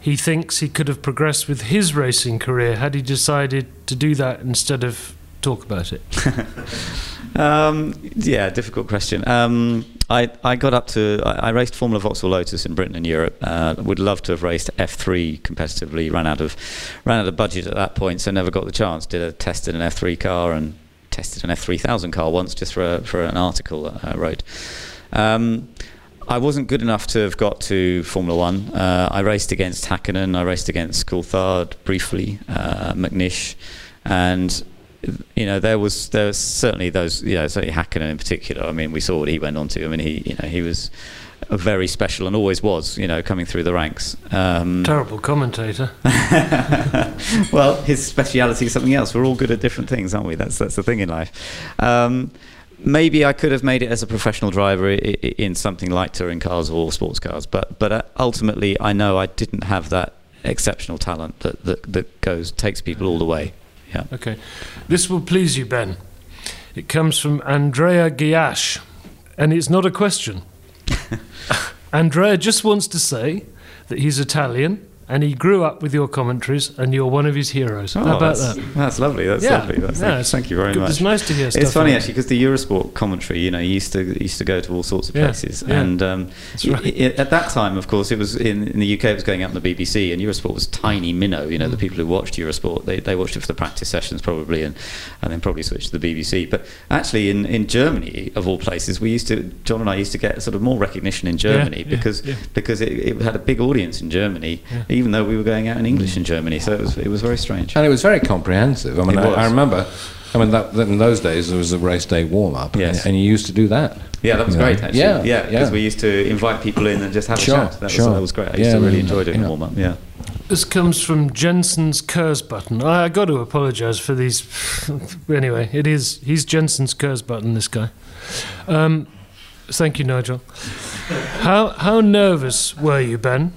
he thinks he could have progressed with his racing career had he decided to do that instead of talk about it? um, yeah, difficult question. Um, I, I got up to... I, I raced Formula Vauxhall Lotus in Britain and Europe. Uh, would love to have raced F three competitively. Ran out of, ran out of budget at that point, so never got the chance. Did a test in an F three car and... tested an F three thousand car once just for, a, for an article that I wrote. Um, I wasn't good enough to have got to Formula One. Uh, I raced against Häkkinen, I raced against Coulthard briefly, uh, McNish, and you know there was there was certainly those, you know, certainly Häkkinen in particular. I mean, we saw what he went on to. I mean, he you know he was very special and always was, you know, coming through the ranks. Um, Terrible commentator. Well, his speciality is something else. We're all good at different things, aren't we? That's that's the thing in life. Um, maybe I could have made it as a professional driver I I in something like touring cars or sports cars, but but uh, ultimately, I know I didn't have that exceptional talent that that, that goes takes people all the way. Yeah. Okay, this will please you, Ben. It comes from Andrea Giash, and it's not a question. Andrea just wants to say that he's Italian and he grew up with your commentaries and you're one of his heroes. Oh, how about that's, that? That's lovely. That's yeah. lovely. That's yeah, thank you very good. much. It's nice to hear stuff. It's funny like actually because the Eurosport commentary, you know, you used to used to go to all sorts of yeah. places, yeah. and um, right. it, it, at that time, of course, it was in, in the U K. It was going up on the B B C, and Eurosport was tiny minnow. You know, mm. the people who watched Eurosport, they they watched it for the practice sessions probably, and and then probably switched to the B B C. But actually, in in Germany, of all places, we used to John and I used to get sort of more recognition in Germany yeah, because yeah, yeah. because it, it had a big audience in Germany. Yeah. Even though we were going out in English in Germany, so it was it was very strange. And it was very comprehensive. I mean, I, I remember. I mean, that, that in those days there was a race day warm up, yes. and, and you used to do that. Yeah, that was great. Know. Actually, yeah, yeah, because yeah. we used to invite people in and just have sure, a chat. That, sure. was, that was great. I used yeah, to really enjoy doing yeah. warm up. Yeah. This comes from Jenson's Kurzbutton. I, I got to apologise for these. Anyway, it is he's Jenson's Kurzbutton. This guy. Um, thank you, Nigel. How how nervous were you, Ben?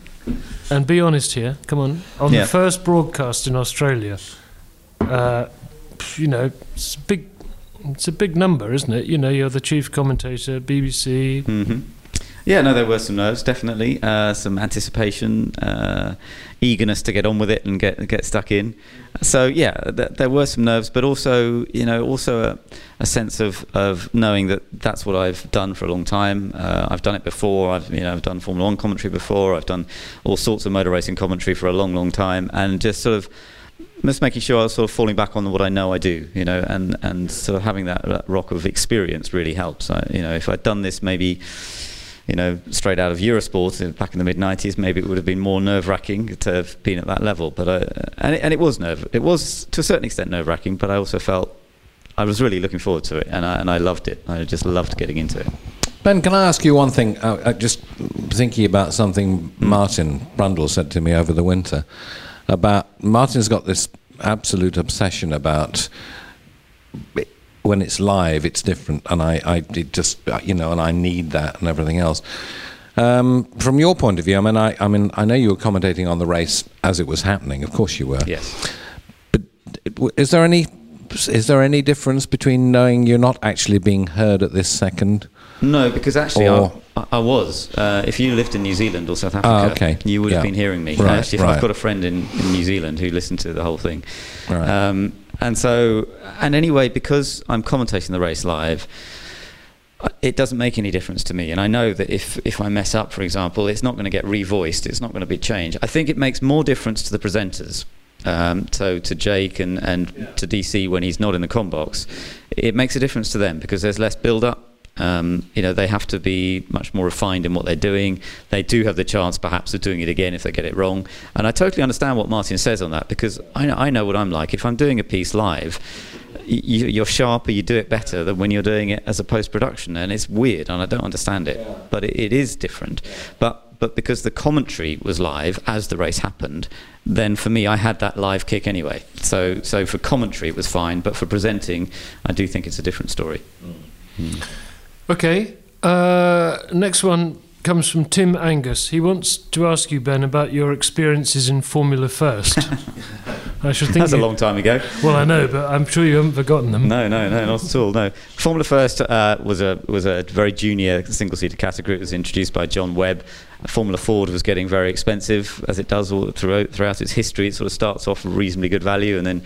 And be honest here, come on. On yeah. the first broadcast in Australia, uh, you know, it's a big, it's a big number, isn't it? You know, you're the chief commentator, B B C. Mm-hmm. Yeah, no, there were some nerves, definitely. Uh, some anticipation, uh, eagerness to get on with it and get get stuck in. So yeah, th there were some nerves, but also, you know, also a, a sense of of knowing that that's what I've done for a long time. Uh, I've done it before. I've you know I've done Formula One commentary before. I've done all sorts of motor racing commentary for a long, long time, and just sort of just making sure I was sort of falling back on what I know I do, you know, and and sort of having that, that rock of experience really helps. I, you know, if I'd done this maybe, you know, straight out of Eurosport back in the mid nineties, maybe it would have been more nerve-wracking to have been at that level. But I, and it, and it was nerve, it was to a certain extent nerve-wracking. But I also felt I was really looking forward to it, and I and I loved it. I just loved getting into it. Ben, can I ask you one thing? I, I just thinking about something Martin Brundle said to me over the winter. About Martin's got this absolute obsession about when it's live, it's different, and I, I it just, you know, and I need that and everything else. Um, from your point of view, I mean, I, I mean, I know you were commentating on the race as it was happening. Of course, you were. Yes. But is there any, is there any difference between knowing you're not actually being heard at this second? No, because actually I, I was. Uh, if you lived in New Zealand or South Africa, oh, okay. you would yeah. have been hearing me. Right, actually, right. I've got a friend in, in New Zealand who listened to the whole thing. Right. Um, and so, and anyway, because I'm commentating the race live, it doesn't make any difference to me. And I know that if, if I mess up, for example, it's not going to get revoiced. It's not going to be changed. I think it makes more difference to the presenters. Um, so to Jake and, and yeah. to D C when he's not in the comm box, it makes a difference to them because there's less build-up. Um, you know, they have to be much more refined in what they're doing. They do have the chance, perhaps, of doing it again if they get it wrong. And I totally understand what Martin says on that because I know, I know what I'm like. If I'm doing a piece live, you, you're sharper, you do it better than when you're doing it as a post-production. And it's weird, and I don't understand it, but it, it is different. But but because the commentary was live as the race happened, then for me I had that live kick anyway. So so for commentary it was fine, but for presenting I do think it's a different story. Mm. Okay, uh, next one comes from Tim Angus. He wants to ask you, Ben, about your experiences in Formula First. I should think that's you, a long time ago. Well, I know, but I'm sure you haven't forgotten them. No, no, no, not at all. No, Formula First uh, was a was a very junior single-seater category. It was introduced by John Webb. Formula Ford was getting very expensive, as it does all throughout throughout its history. It sort of starts off reasonably good value and then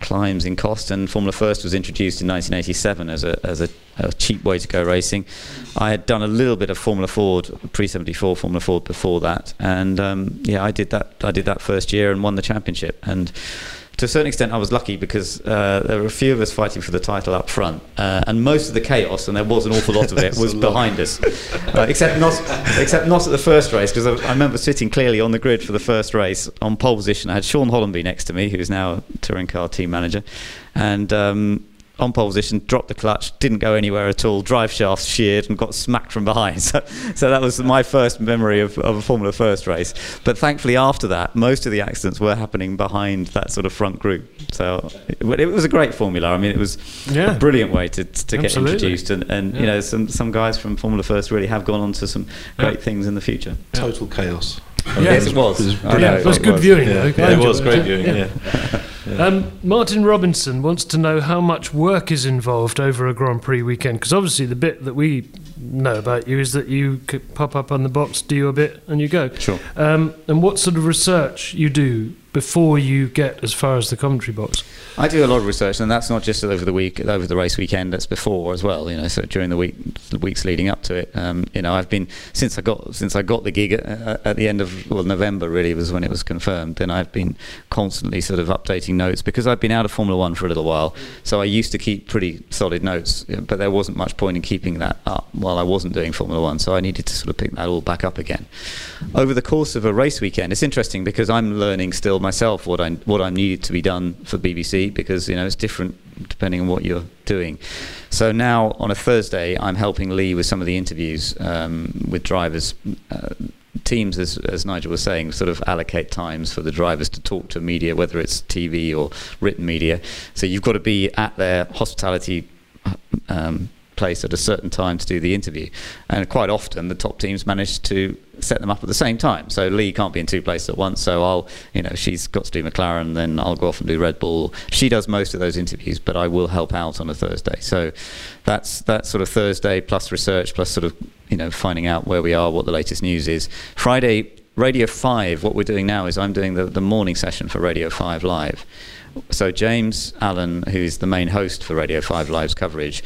climbs in cost, and Formula First was introduced in nineteen eighty-seven as a as a, a cheap way to go racing. I had done a little bit of Formula Ford, pre seventy-four Formula Ford before that, and um, yeah, I did that. I did that first year and won the championship. And to a certain extent, I was lucky because uh, there were a few of us fighting for the title up front, uh, and most of the chaos, and there was an awful lot of it, was behind us. Uh, except not, except not at the first race, because I, I remember sitting clearly on the grid for the first race on pole position. I had Sean Hollenby next to me, who's now a touring car team manager, and um, on pole position, dropped the clutch, didn't go anywhere at all. Drive shaft sheared and got smacked from behind. So, so that was my first memory of, of a Formula First race. But thankfully, after that, most of the accidents were happening behind that sort of front group. So it, it was a great formula. I mean, it was yeah. a brilliant way to to get Absolutely. introduced. And, and yeah. you know, some some guys from Formula First really have gone on to some great yeah. things in the future. Total chaos. Yes, yes it was. It was, oh, yeah, it was it good was. viewing. Yeah. Though. Yeah, it was great viewing. Yeah. yeah. Yeah. Um, Martin Robinson wants to know how much work is involved over a Grand Prix weekend, because obviously the bit that we know about you is that you could pop up on the box, do your bit, and you go. Sure. Um, and what sort of research you do before you get as far as the commentary box? I do a lot of research, and that's not just over the week, over the race weekend. That's before as well, you know. So during the week, the weeks leading up to it, um, you know, I've been since I got since I got the gig at, at the end of well November really was when it was confirmed. Then I've been constantly sort of updating notes because I've been out of Formula One for a little while. So I used to keep pretty solid notes, but there wasn't much point in keeping that up while I wasn't doing Formula One. So I needed to sort of pick that all back up again. Over the course of a race weekend, it's interesting because I'm learning still myself what I what I needed to be done for B B C, because you know it's different depending on what you're doing. So now on a Thursday I'm helping Lee with some of the interviews um, with drivers. Uh, teams, as, as Nigel was saying, sort of allocate times for the drivers to talk to media, whether it's T V or written media. So you've got to be at their hospitality um, place at a certain time to do the interview, and quite often the top teams manage to set them up at the same time. So Lee can't be in two places at once, so I'll, you know, she's got to do McLaren, then I'll go off and do Red Bull. She does most of those interviews, but I will help out on a Thursday. So that's that sort of Thursday plus research plus sort of, you know, finding out where we are, what the latest news is. Friday, Radio five, what we're doing now is I'm doing the, the morning session for Radio five Live. So James Allen, who is the main host for Radio five Live's coverage,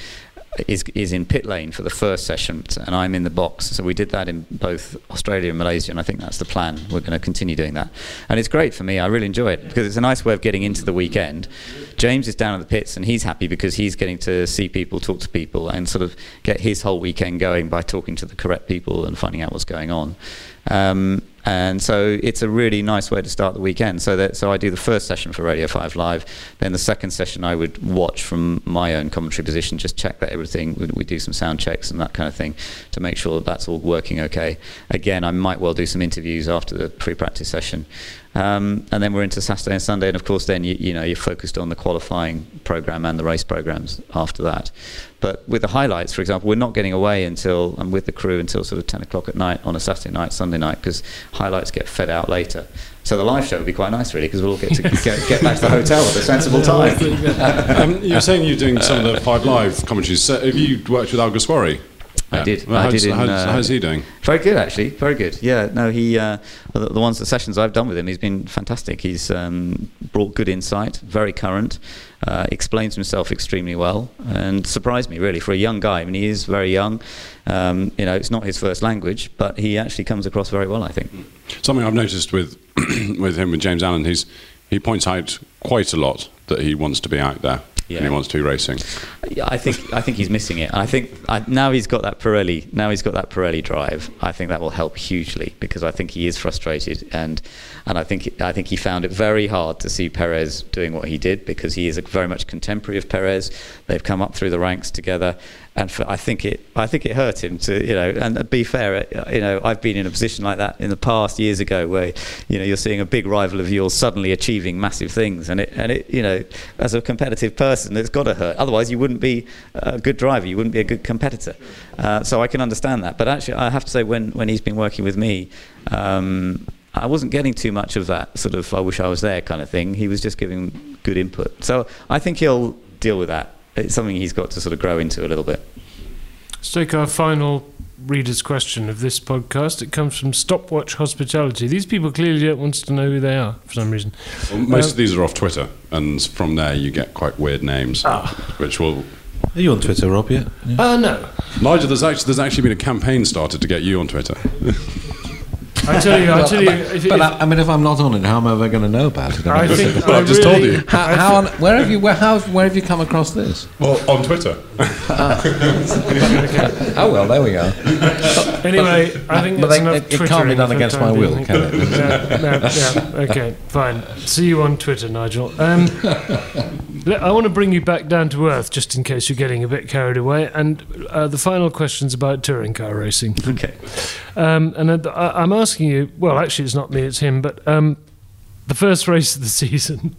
Is, is in pit lane for the first session, and I'm in the box. So we did that in both Australia and Malaysia, and I think that's the plan. We're going to continue doing that, and it's great for me. I really enjoy it because it's a nice way of getting into the weekend. James is down in the pits and he's happy because he's getting to see people, talk to people, and sort of get his whole weekend going by talking to the correct people and finding out what's going on. Um, and so it's a really nice way to start the weekend. So that, so I do the first session for Radio five Live, then the second session I would watch from my own commentary position, just check that everything, we, we do some sound checks and that kind of thing to make sure that that's all working okay. Again, I might well do some interviews after the pre-practice session. Um, and then we're into Saturday and Sunday, and of course then you, you know, you're focused on the qualifying program and the race programs after that. But with the highlights, for example, we're not getting away until, I'm with the crew until sort of ten o'clock at night on a Saturday night, Sunday night, because highlights get fed out later. So the live show would be quite nice, really, because we'll all get to get, get back to the hotel at a sensible time. um, you're saying you're doing some of the Five Live commentaries. So have you worked with Al Gaswari? I did. Well, I did in, how's, uh, how's he doing? Very good, actually. Very good. Yeah. No, he. Uh, the, the ones, the sessions I've done with him, he's been fantastic. He's um, brought good insight, very current, uh, explains himself extremely well, and surprised me really for a young guy. I mean, he is very young. Um, you know, it's not his first language, but he actually comes across very well, I think. Something I've noticed with with him, with James Allen, he's he points out quite a lot that he wants to be out there. Yeah. And he wants to be racing. I think I think he's missing it. I think I, now he's got that Pirelli. Now he's got that Pirelli drive. I think that will help hugely because I think he is frustrated, and and I think I think he found it very hard to see Perez doing what he did because he is a very much contemporary of Perez. They've come up through the ranks together. And for, I think it, I think it hurt him to, you know. And be fair, you know, I've been in a position like that in the past years ago, where, you know, you're seeing a big rival of yours suddenly achieving massive things, and it, and it, you know, as a competitive person, it's got to hurt. Otherwise, you wouldn't be a good driver, you wouldn't be a good competitor. Uh, so I can understand that. But actually, I have to say, when when he's been working with me, um, I wasn't getting too much of that sort of "I wish I was there" kind of thing. He was just giving good input. So I think he'll deal with that. It's something he's got to sort of grow into a little bit. Let's take our final reader's question of this podcast. It comes from Stopwatch Hospitality. These people clearly don't want to know who they are for some reason. Well, most um, of these are off Twitter, and from there you get quite weird names, ah. which will... Are you on Twitter, Rob, yet? Yeah. Uh, no. Nigel, there's actually, there's actually been a campaign started to get you on Twitter. I tell you, I tell you. If, if, but I, I mean, if I'm not on it, how am I ever going to know about it? I I think, well, I've just really, told you. How, how on, where have you? Where, how, where have you come across this? Well, on Twitter. Ah. Oh well, there we go. But, anyway, but, I think but that's they, enough. It, it can't be done against my will, can it? Yeah, no, yeah, okay, fine. See you on Twitter, Nigel. Um, I want to bring you back down to earth, just in case you're getting a bit carried away. And uh, the final question's about touring car racing. Okay. Um, and uh, I'm asking you, well, actually, it's not me, it's him, but um, the first race of the season,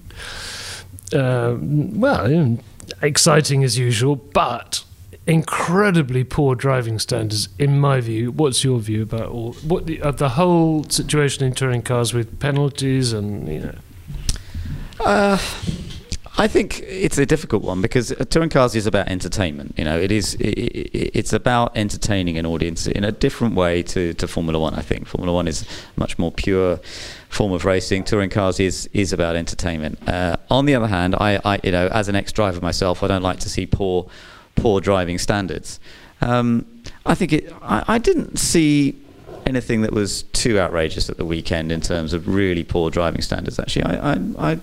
uh, well, you know, exciting as usual, but incredibly poor driving standards, in my view. What's your view about all what the, uh, the whole situation in touring cars with penalties and, you know? Uh, I think it's a difficult one because touring cars is about entertainment. You know, it is. It, it, it's about entertaining an audience in a different way to, to Formula One. I think Formula One is a much more pure form of racing. Touring cars is is about entertainment. Uh, on the other hand, I, I you know, as an ex-driver myself, I don't like to see poor poor driving standards. Um, I think it. I, I didn't see anything that was too outrageous at the weekend in terms of really poor driving standards. Actually, I. I, I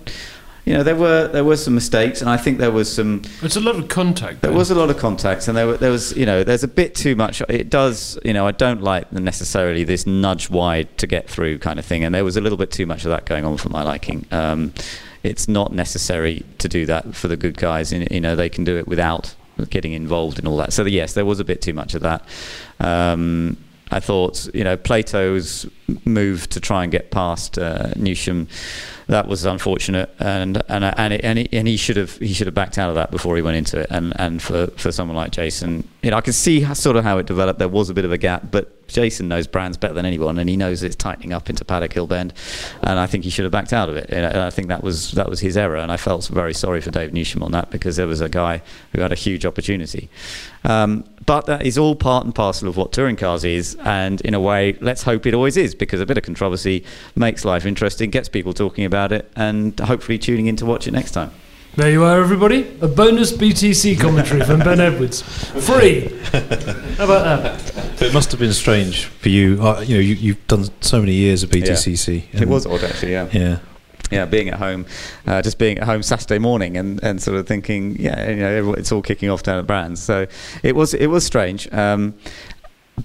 You know, there were there were some mistakes, and I think there was some. It's a lot of contact. There was a lot of contact, and there were, there was you know there's a bit too much. It does you know I don't like necessarily this nudge wide to get through kind of thing, and there was a little bit too much of that going on for my liking. Um, it's not necessary to do that for the good guys. You know, they can do it without getting involved in all that. So yes, there was a bit too much of that. Um, I thought, you know, Plato's move to try and get past uh, Newsham, that was unfortunate, and and and it, and, it, and he should have he should have backed out of that before he went into it. And and for for someone like Jason, you know, I can see how, sort of how it developed. There was a bit of a gap, but Jason knows Brands better than anyone, and he knows it's tightening up into Paddock Hill Bend, and I think he should have backed out of it. And I think that was that was his error, and I felt very sorry for Dave Newsham on that, because there was a guy who had a huge opportunity. Um, but that is all part and parcel of what touring cars is, and in a way, let's hope it always is, because a bit of controversy makes life interesting, gets people talking about it, and hopefully tuning in to watch it next time. There you are, everybody. A bonus B T C commentary from Ben Edwards. Free. How about that? It must have been strange for you. Uh, you know, you, you've done so many years of B T C C. Yeah. It was odd, actually. Yeah. Yeah. Yeah, being at home, uh, just being at home Saturday morning, and, and sort of thinking, yeah, you know, it's all kicking off down at Brands. So it was it was strange, um,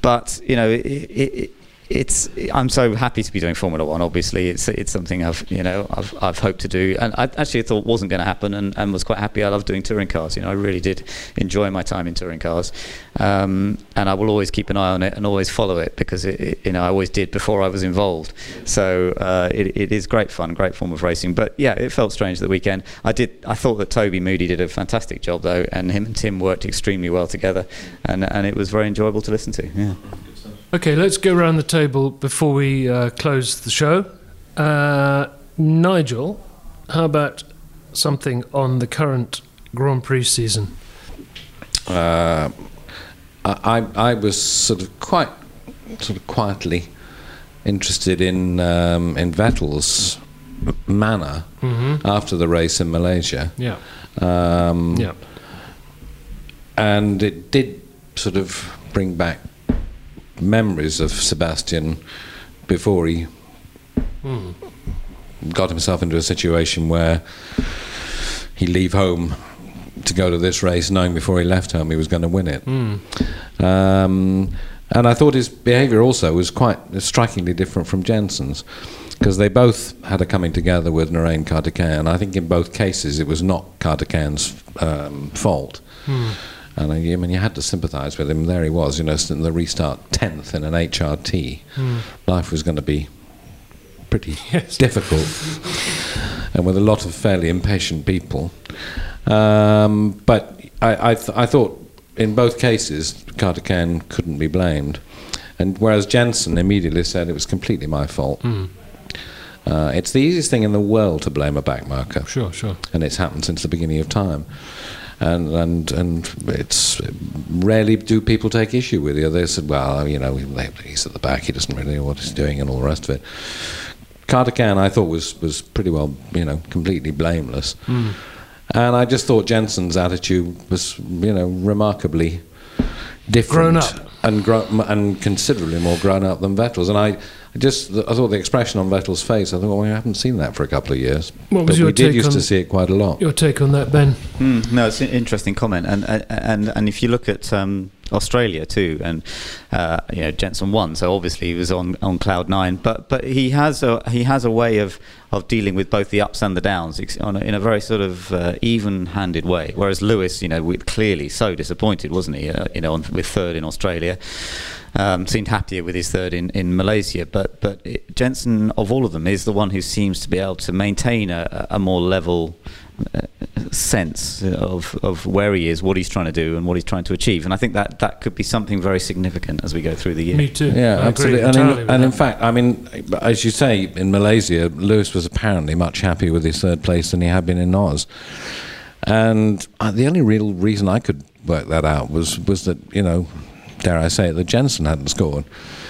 but you know, it, it, it's I'm so happy to be doing Formula One. Obviously, it's it's something I've you know I've I've hoped to do, and I actually thought wasn't going to happen, and, and was quite happy. I love doing touring cars. You know, I really did enjoy my time in touring cars, um, and I will always keep an eye on it and always follow it, because it, it, you know I always did before I was involved. So uh, it it is great fun, great form of racing. But yeah, it felt strange the weekend. I did I thought that Toby Moody did a fantastic job though, and him and Tim worked extremely well together, and and it was very enjoyable to listen to. Yeah. Okay, let's go around the table before we uh, close the show. Uh, Nigel, how about something on the current Grand Prix season? Uh, I, I was sort of quite, sort of quietly interested in um, in Vettel's manner mm-hmm. after the race in Malaysia. Yeah. Um, yeah. And it did sort of bring back memories of Sebastian before he mm. got himself into a situation where he'd leave home to go to this race knowing before he left home he was going to win it. Mm. Um, and I thought his behaviour also was quite strikingly different from Jensen's, because they both had a coming together with Narain Karthikeyan, and I think in both cases it was not Kardikeyan's um, fault. Mm. And I mean, you had to sympathise with him. There he was, you know, in the restart, tenth in an H R T. Mm. Life was going to be pretty yes. difficult, and with a lot of fairly impatient people. Um, but I, I, th I thought, in both cases, Karthikeyan couldn't be blamed. And whereas Jensen immediately said it was completely my fault. Mm. Uh, it's the easiest thing in the world to blame a backmarker. Sure, sure. And it's happened since the beginning of time. And, and and it's rarely do people take issue with you. They said, well, you know, he's at the back, he doesn't really know what he's doing, and all the rest of it. Karthikeyan, I thought, was was pretty well, you know, completely blameless. Mm. And I just thought Jensen's attitude was, you know, remarkably different, grown up, and gro and considerably more grown up than Vettel's. And I just I thought the expression on Vettel's face, I thought, well, we haven't seen that for a couple of years. What was but your we take did used on, to see it quite a lot. Your take on that, Ben? Mm, no, it's an interesting comment, and and and if you look at um, Australia too, and uh, you know, Jenson won, so obviously he was on on cloud nine. But but he has a he has a way of of dealing with both the ups and the downs on a, in a very sort of uh, even-handed way. Whereas Lewis, you know, we, clearly so disappointed, wasn't he? Uh, you know, on, with third in Australia. Um, seemed happier with his third in, in Malaysia, but but it, Jensen of all of them is the one who seems to be able to maintain a, a more level uh, sense of of where he is, what he's trying to do, and what he's trying to achieve. And I think that that could be something very significant as we go through the year. Me too. Yeah, I absolutely. And, in, and in fact, I mean, as you say, in Malaysia, Lewis was apparently much happier with his third place than he had been in Oz. And uh, the only real reason I could work that out was was that, you know, dare I say it, that Jensen hadn't scored.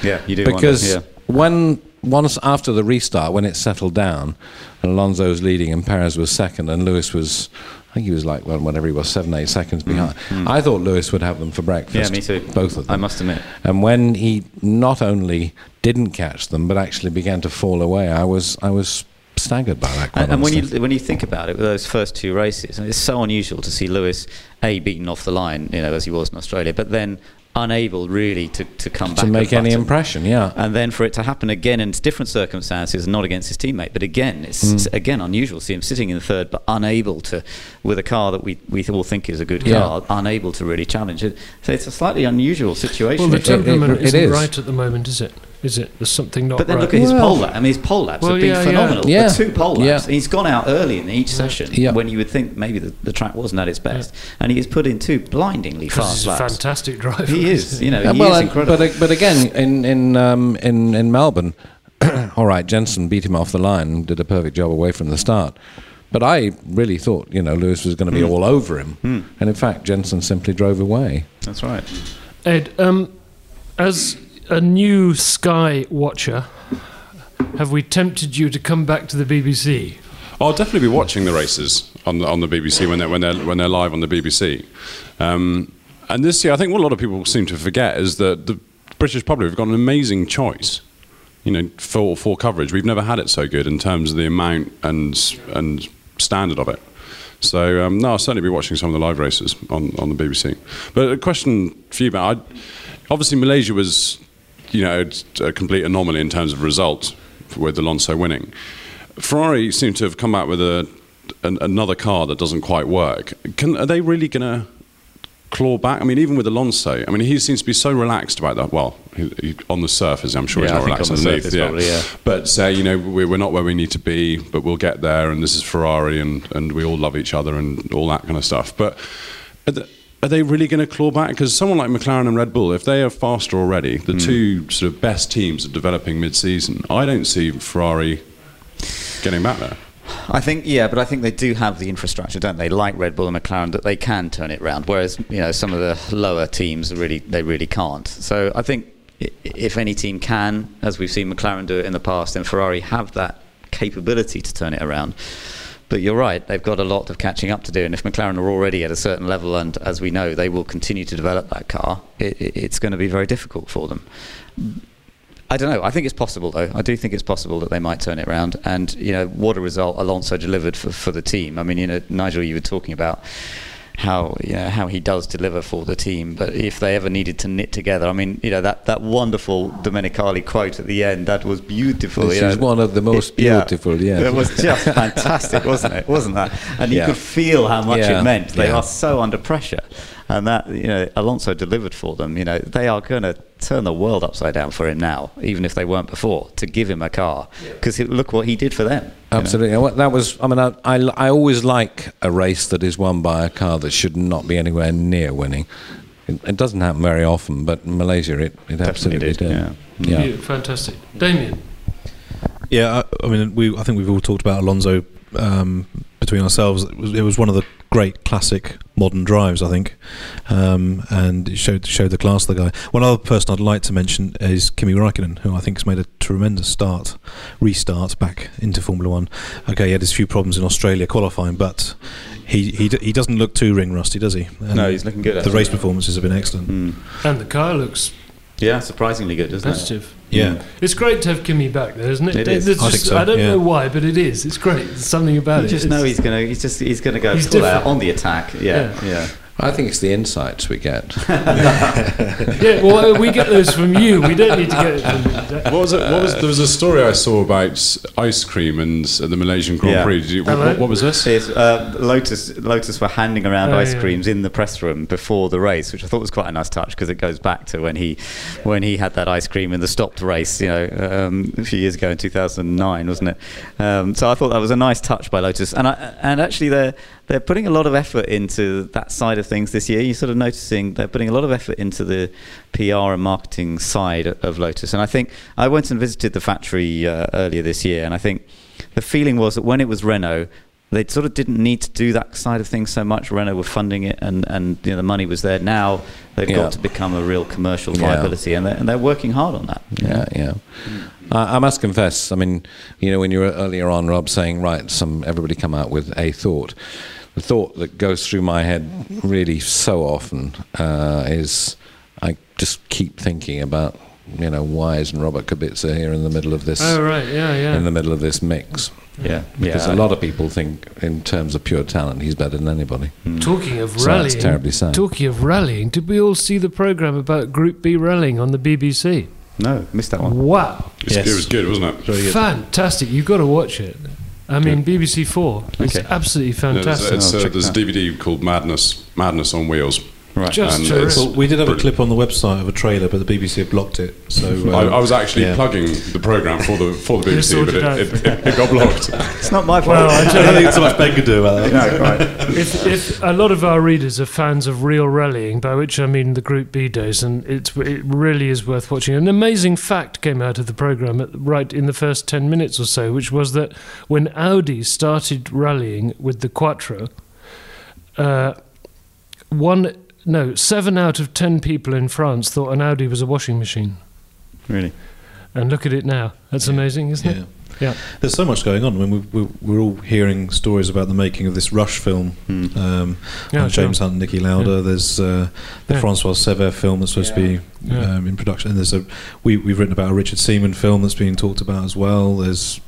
Yeah, you do. Because wonder, yeah. when once after the restart, when it settled down, and Alonso was leading, and Perez was second, and Lewis was, I think he was like, well, whatever he was, seven, eight seconds behind. Mm-hmm. I thought Lewis would have them for breakfast. Yeah, me too. Both of them. I must admit. And when he not only didn't catch them, but actually began to fall away, I was, I was staggered by that. Quite and honestly. when you when you think about it, with those first two races, and it's so unusual to see Lewis a beaten off the line, you know, as he was in Australia, but then unable really to, to come back to make any impression, yeah. And then for it to happen again in different circumstances, not against his teammate, but again, it's mm. again unusual to see him sitting in third, but unable to, with a car that we, we all think is a good yeah. car, unable to really challenge it. So it's a slightly unusual situation. Well, the temperament isn't it is. right at the moment, is it? Is it? There's something not right. But then right. look at his well, pole lap. I mean, his pole laps well, have been yeah, phenomenal. Yeah. The two pole laps. Yeah. He's gone out early in each yeah. session yeah. when you would think maybe the, the track wasn't at its best. Yeah. And he has put in two blindingly fast he's laps. He's a fantastic driver. He is. You know, yeah, he well, is incredible. But, but again, in, in, um, in, in Melbourne, all right, Jenson beat him off the line and did a perfect job away from the start. But I really thought, you know, Lewis was going to be mm. all over him. Mm. And in fact, Jenson simply drove away. That's right. Ed, um, as... a new Sky watcher, have we tempted you to come back to the B B C? I'll definitely be watching the races on the, on the B B C when they're when they're when they're live on the B B C. Um, and this year, I think what a lot of people seem to forget is that the British public have got an amazing choice, you know, for for coverage. We've never had it so good in terms of the amount and and standard of it. So um, no, I'll certainly be watching some of the live races on on the B B C. But a question for you, Matt. I, obviously, Malaysia was, you know, a complete anomaly in terms of result with Alonso winning. Ferrari seem to have come out with a, an, another car that doesn't quite work. Can, are they really going to claw back? I mean, even with Alonso, I mean, he seems to be so relaxed about that. Well, he, he, on the surface, I'm sure yeah, he's not relaxed underneath. Yeah. Probably, yeah. But say, uh, you know, we're, we're not where we need to be, but we'll get there, and this is Ferrari, and, and we all love each other, and all that kind of stuff. But... are they really going to claw back? Because someone like McLaren and Red Bull, if they are faster already, the mm. two sort of best teams are developing mid-season. I don't see Ferrari getting back there. I think, yeah, but I think they do have the infrastructure, don't they? Like Red Bull and McLaren, that they can turn it round. Whereas, you know, some of the lower teams really they really can't. So I think if any team can, as we've seen McLaren do it in the past, then Ferrari have that capability to turn it around. But you're right, they've got a lot of catching up to do, and if McLaren are already at a certain level, and as we know, they will continue to develop that car, it, it, it's going to be very difficult for them. I don't know, I think it's possible though. I do think it's possible that they might turn it around, and you know, what a result Alonso delivered for, for the team. I mean, you know, Nigel, you were talking about how, you know, how he does deliver for the team, but if they ever needed to knit together, I mean, you know, that, that wonderful Domenicali quote at the end, that was beautiful. This is one of the most beautiful, yeah. It was just fantastic, wasn't it? Wasn't that? And you could feel how much it meant. They are so under pressure. And that, you know, Alonso delivered for them. You know, they are going to turn the world upside down for him now, even if they weren't before, to give him a car. Because look what he did for them. Absolutely. You know? That was, I mean, I, I, I always like a race that is won by a car that should not be anywhere near winning. It, it doesn't happen very often, but in Malaysia, it, it absolutely did. did. Yeah. Yeah. yeah. Fantastic. Damien? Yeah, I, I mean, we. I think we've all talked about Alonso um, between ourselves. It was, it was one of the great classic modern drives, I think, um, and it showed showed the class of the guy. One other person I'd like to mention is Kimi Räikkönen, who I think has made a tremendous start, restart back into Formula One. Okay, he had his few problems in Australia qualifying, but he he, d he doesn't look too ring rusty, does he? And no, he's looking good. The race performances have been excellent, mm. and the car looks. Yeah, surprisingly good, doesn't Positive. it? Yeah. Mm. It's great to have Kimi back there, isn't it? It is. It's just, I think so, I don't yeah. know why, but it is. It's great. There's something about you it. You just it's know he's going to he's just he's going to go full out on the attack. Yeah. Yeah. yeah. I think it's the insights we get. yeah, well, we get those from you. We don't need to get it from you. What was it? What was, there was a story I saw about ice cream and uh, the Malaysian Grand yeah. Prix. Did you, what, what was this? Yes, uh, Lotus Lotus were handing around oh, ice yeah. creams in the press room before the race, which I thought was quite a nice touch because it goes back to when he when he had that ice cream in the stopped race, you know, um, a few years ago in two thousand nine, wasn't it? Um, so I thought that was a nice touch by Lotus, and I, and actually they're they're putting a lot of effort into that side of things this year. You're sort of noticing they're putting a lot of effort into the P R and marketing side of Lotus. And I think I went and visited the factory uh, earlier this year, and I think the feeling was that when it was Renault, they sort of didn't need to do that side of things so much. Renault were funding it, and, and you know, the money was there. Now they've yeah. got to become a real commercial viability, yeah. and, they're, and they're working hard on that. Yeah, yeah. Mm. I, I must confess, I mean, you know, when you were earlier on, Rob, saying, right, some everybody come out with a thought. The thought that goes through my head really so often uh, is I just keep thinking about, you know, why isn't Robert Kubica here in the middle of this? Oh, right, yeah, yeah. In the middle of this mix. Yeah, because yeah, a lot of people think in terms of pure talent he's better than anybody. Mm. Talking of so rallying, that's terribly sad. Talking of rallying, did we all see the programme about Group B rallying on the B B C? No, missed that one. Wow, it's, yes. It was good, wasn't it? Really good. Fantastic! You've got to watch it. I mean, good. B B C Four. It's okay. Absolutely fantastic. No, there's, it's, uh, there's a D V D called Madness, Madness on Wheels. Right. Just well, we did have brilliant. a clip on the website of a trailer, but the B B C have blocked it. So um, I, I was actually yeah. plugging the programme for the for the B B C, but it, it, it, it got blocked. It's not my fault. Well, I, I don't think it's so much Ben could do about that. No, right. if, if a lot of our readers are fans of real rallying, by which I mean the Group B days, and it's it really is worth watching. An amazing fact came out of the programme at, right in the first ten minutes or so, which was that when Audi started rallying with the Quattro, uh, one. No, seven out of ten people in France thought an Audi was a washing machine. Really? And look at it now. That's yeah. amazing, isn't yeah. it? Yeah. There's so much going on. I mean, we, we, we're all hearing stories about the making of this Rush film, mm. um, yeah, on James Hunt and Niki Lauda. Yeah. There's uh, the yeah. Francois Sever film that's supposed yeah. to be yeah. um, in production. And there's a we, we've written about a Richard Seaman film that's being talked about as well. There's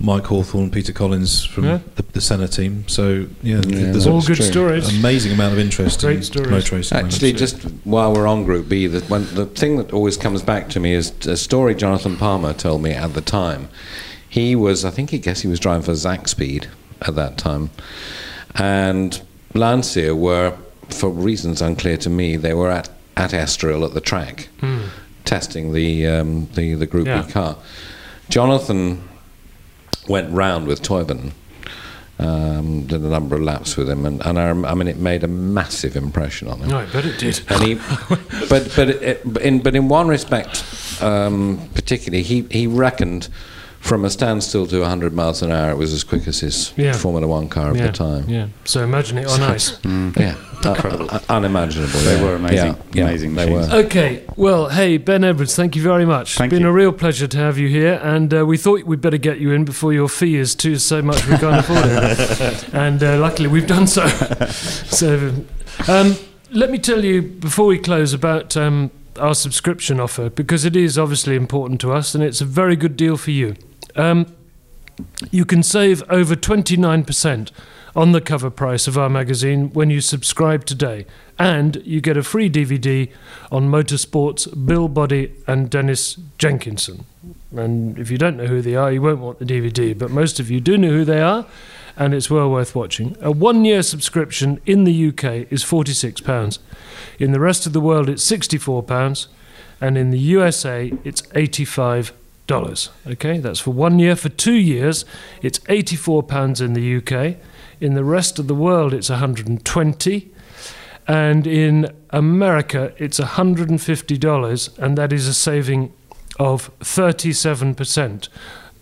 Mike Hawthorne, Peter Collins from yeah. the, the Senna team. So, yeah, yeah. there's all good stories. Amazing amount of interest in motor racing. Actually, just while we're on Group B, the, one, the thing that always comes back to me is a story Jonathan Palmer told me at the time. He was, I think, he guess he was driving for Zakspeed at that time. And Lancia were, for reasons unclear to me, they were at, at Estoril at the track, mm. testing the, um, the, the Group yeah. B car. Jonathan went round with Toibon, um, did a number of laps with him, and, and I, I mean, it made a massive impression on him. No, I bet it did. And he, but but it, in but in one respect, um, particularly, he he reckoned from a standstill to one hundred miles an hour, it was as quick as his yeah. Formula One car of yeah. the time. Yeah. So imagine it on ice. mm. Yeah. Incredible. Uh, unimaginable. They were amazing. Yeah, amazing. Yeah, they were. Okay. Well, hey, Ben Edwards, thank you very much. Thank it's been you. a real pleasure to have you here, and uh, we thought we'd better get you in before your fee is too so much we can't afford it. And uh, luckily we've done so. So um, let me tell you before we close about um, our subscription offer, because it is obviously important to us, and it's a very good deal for you. Um, you can save over twenty-nine percent on the cover price of our magazine when you subscribe today. And you get a free D V D on motorsports, Bill Body and Dennis Jenkinson. And if you don't know who they are, you won't want the D V D, but most of you do know who they are, and it's well worth watching. A one-year subscription in the U K is forty-six pounds. In the rest of the world, it's sixty-four pounds, and in the U S A, it's eighty-five pounds. Okay, that's for one year. For two years, it's eighty-four pounds in the U K. In the rest of the world, it's one hundred twenty, and in America, it's one hundred fifty dollars, and that is a saving of thirty-seven percent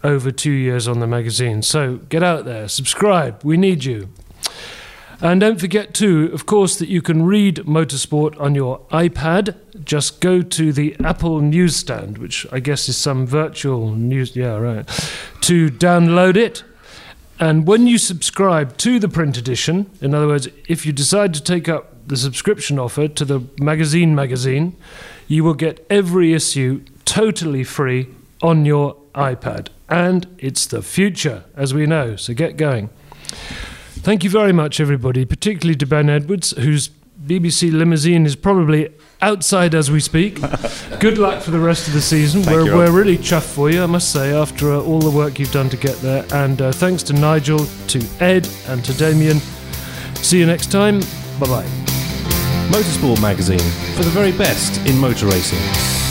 over two years on the magazine. So get out there, subscribe, we need you. And don't forget, too, of course, that you can read Motorsport on your iPad. Just go to the Apple newsstand, which I guess is some virtual news, yeah, right, to download it. And when you subscribe to the print edition, in other words, if you decide to take up the subscription offer to the magazine magazine, you will get every issue totally free on your iPad. And it's the future, as we know, so get going. Thank you very much, everybody, particularly to Ben Edwards, whose B B C limousine is probably outside as we speak. Good luck for the rest of the season. Thank we're, we're really chuffed for you, I must say, after uh, all the work you've done to get there. And uh, thanks to Nigel, to Ed and to Damien. See you next time. Bye-bye. Motorsport Magazine, for the very best in motor racing.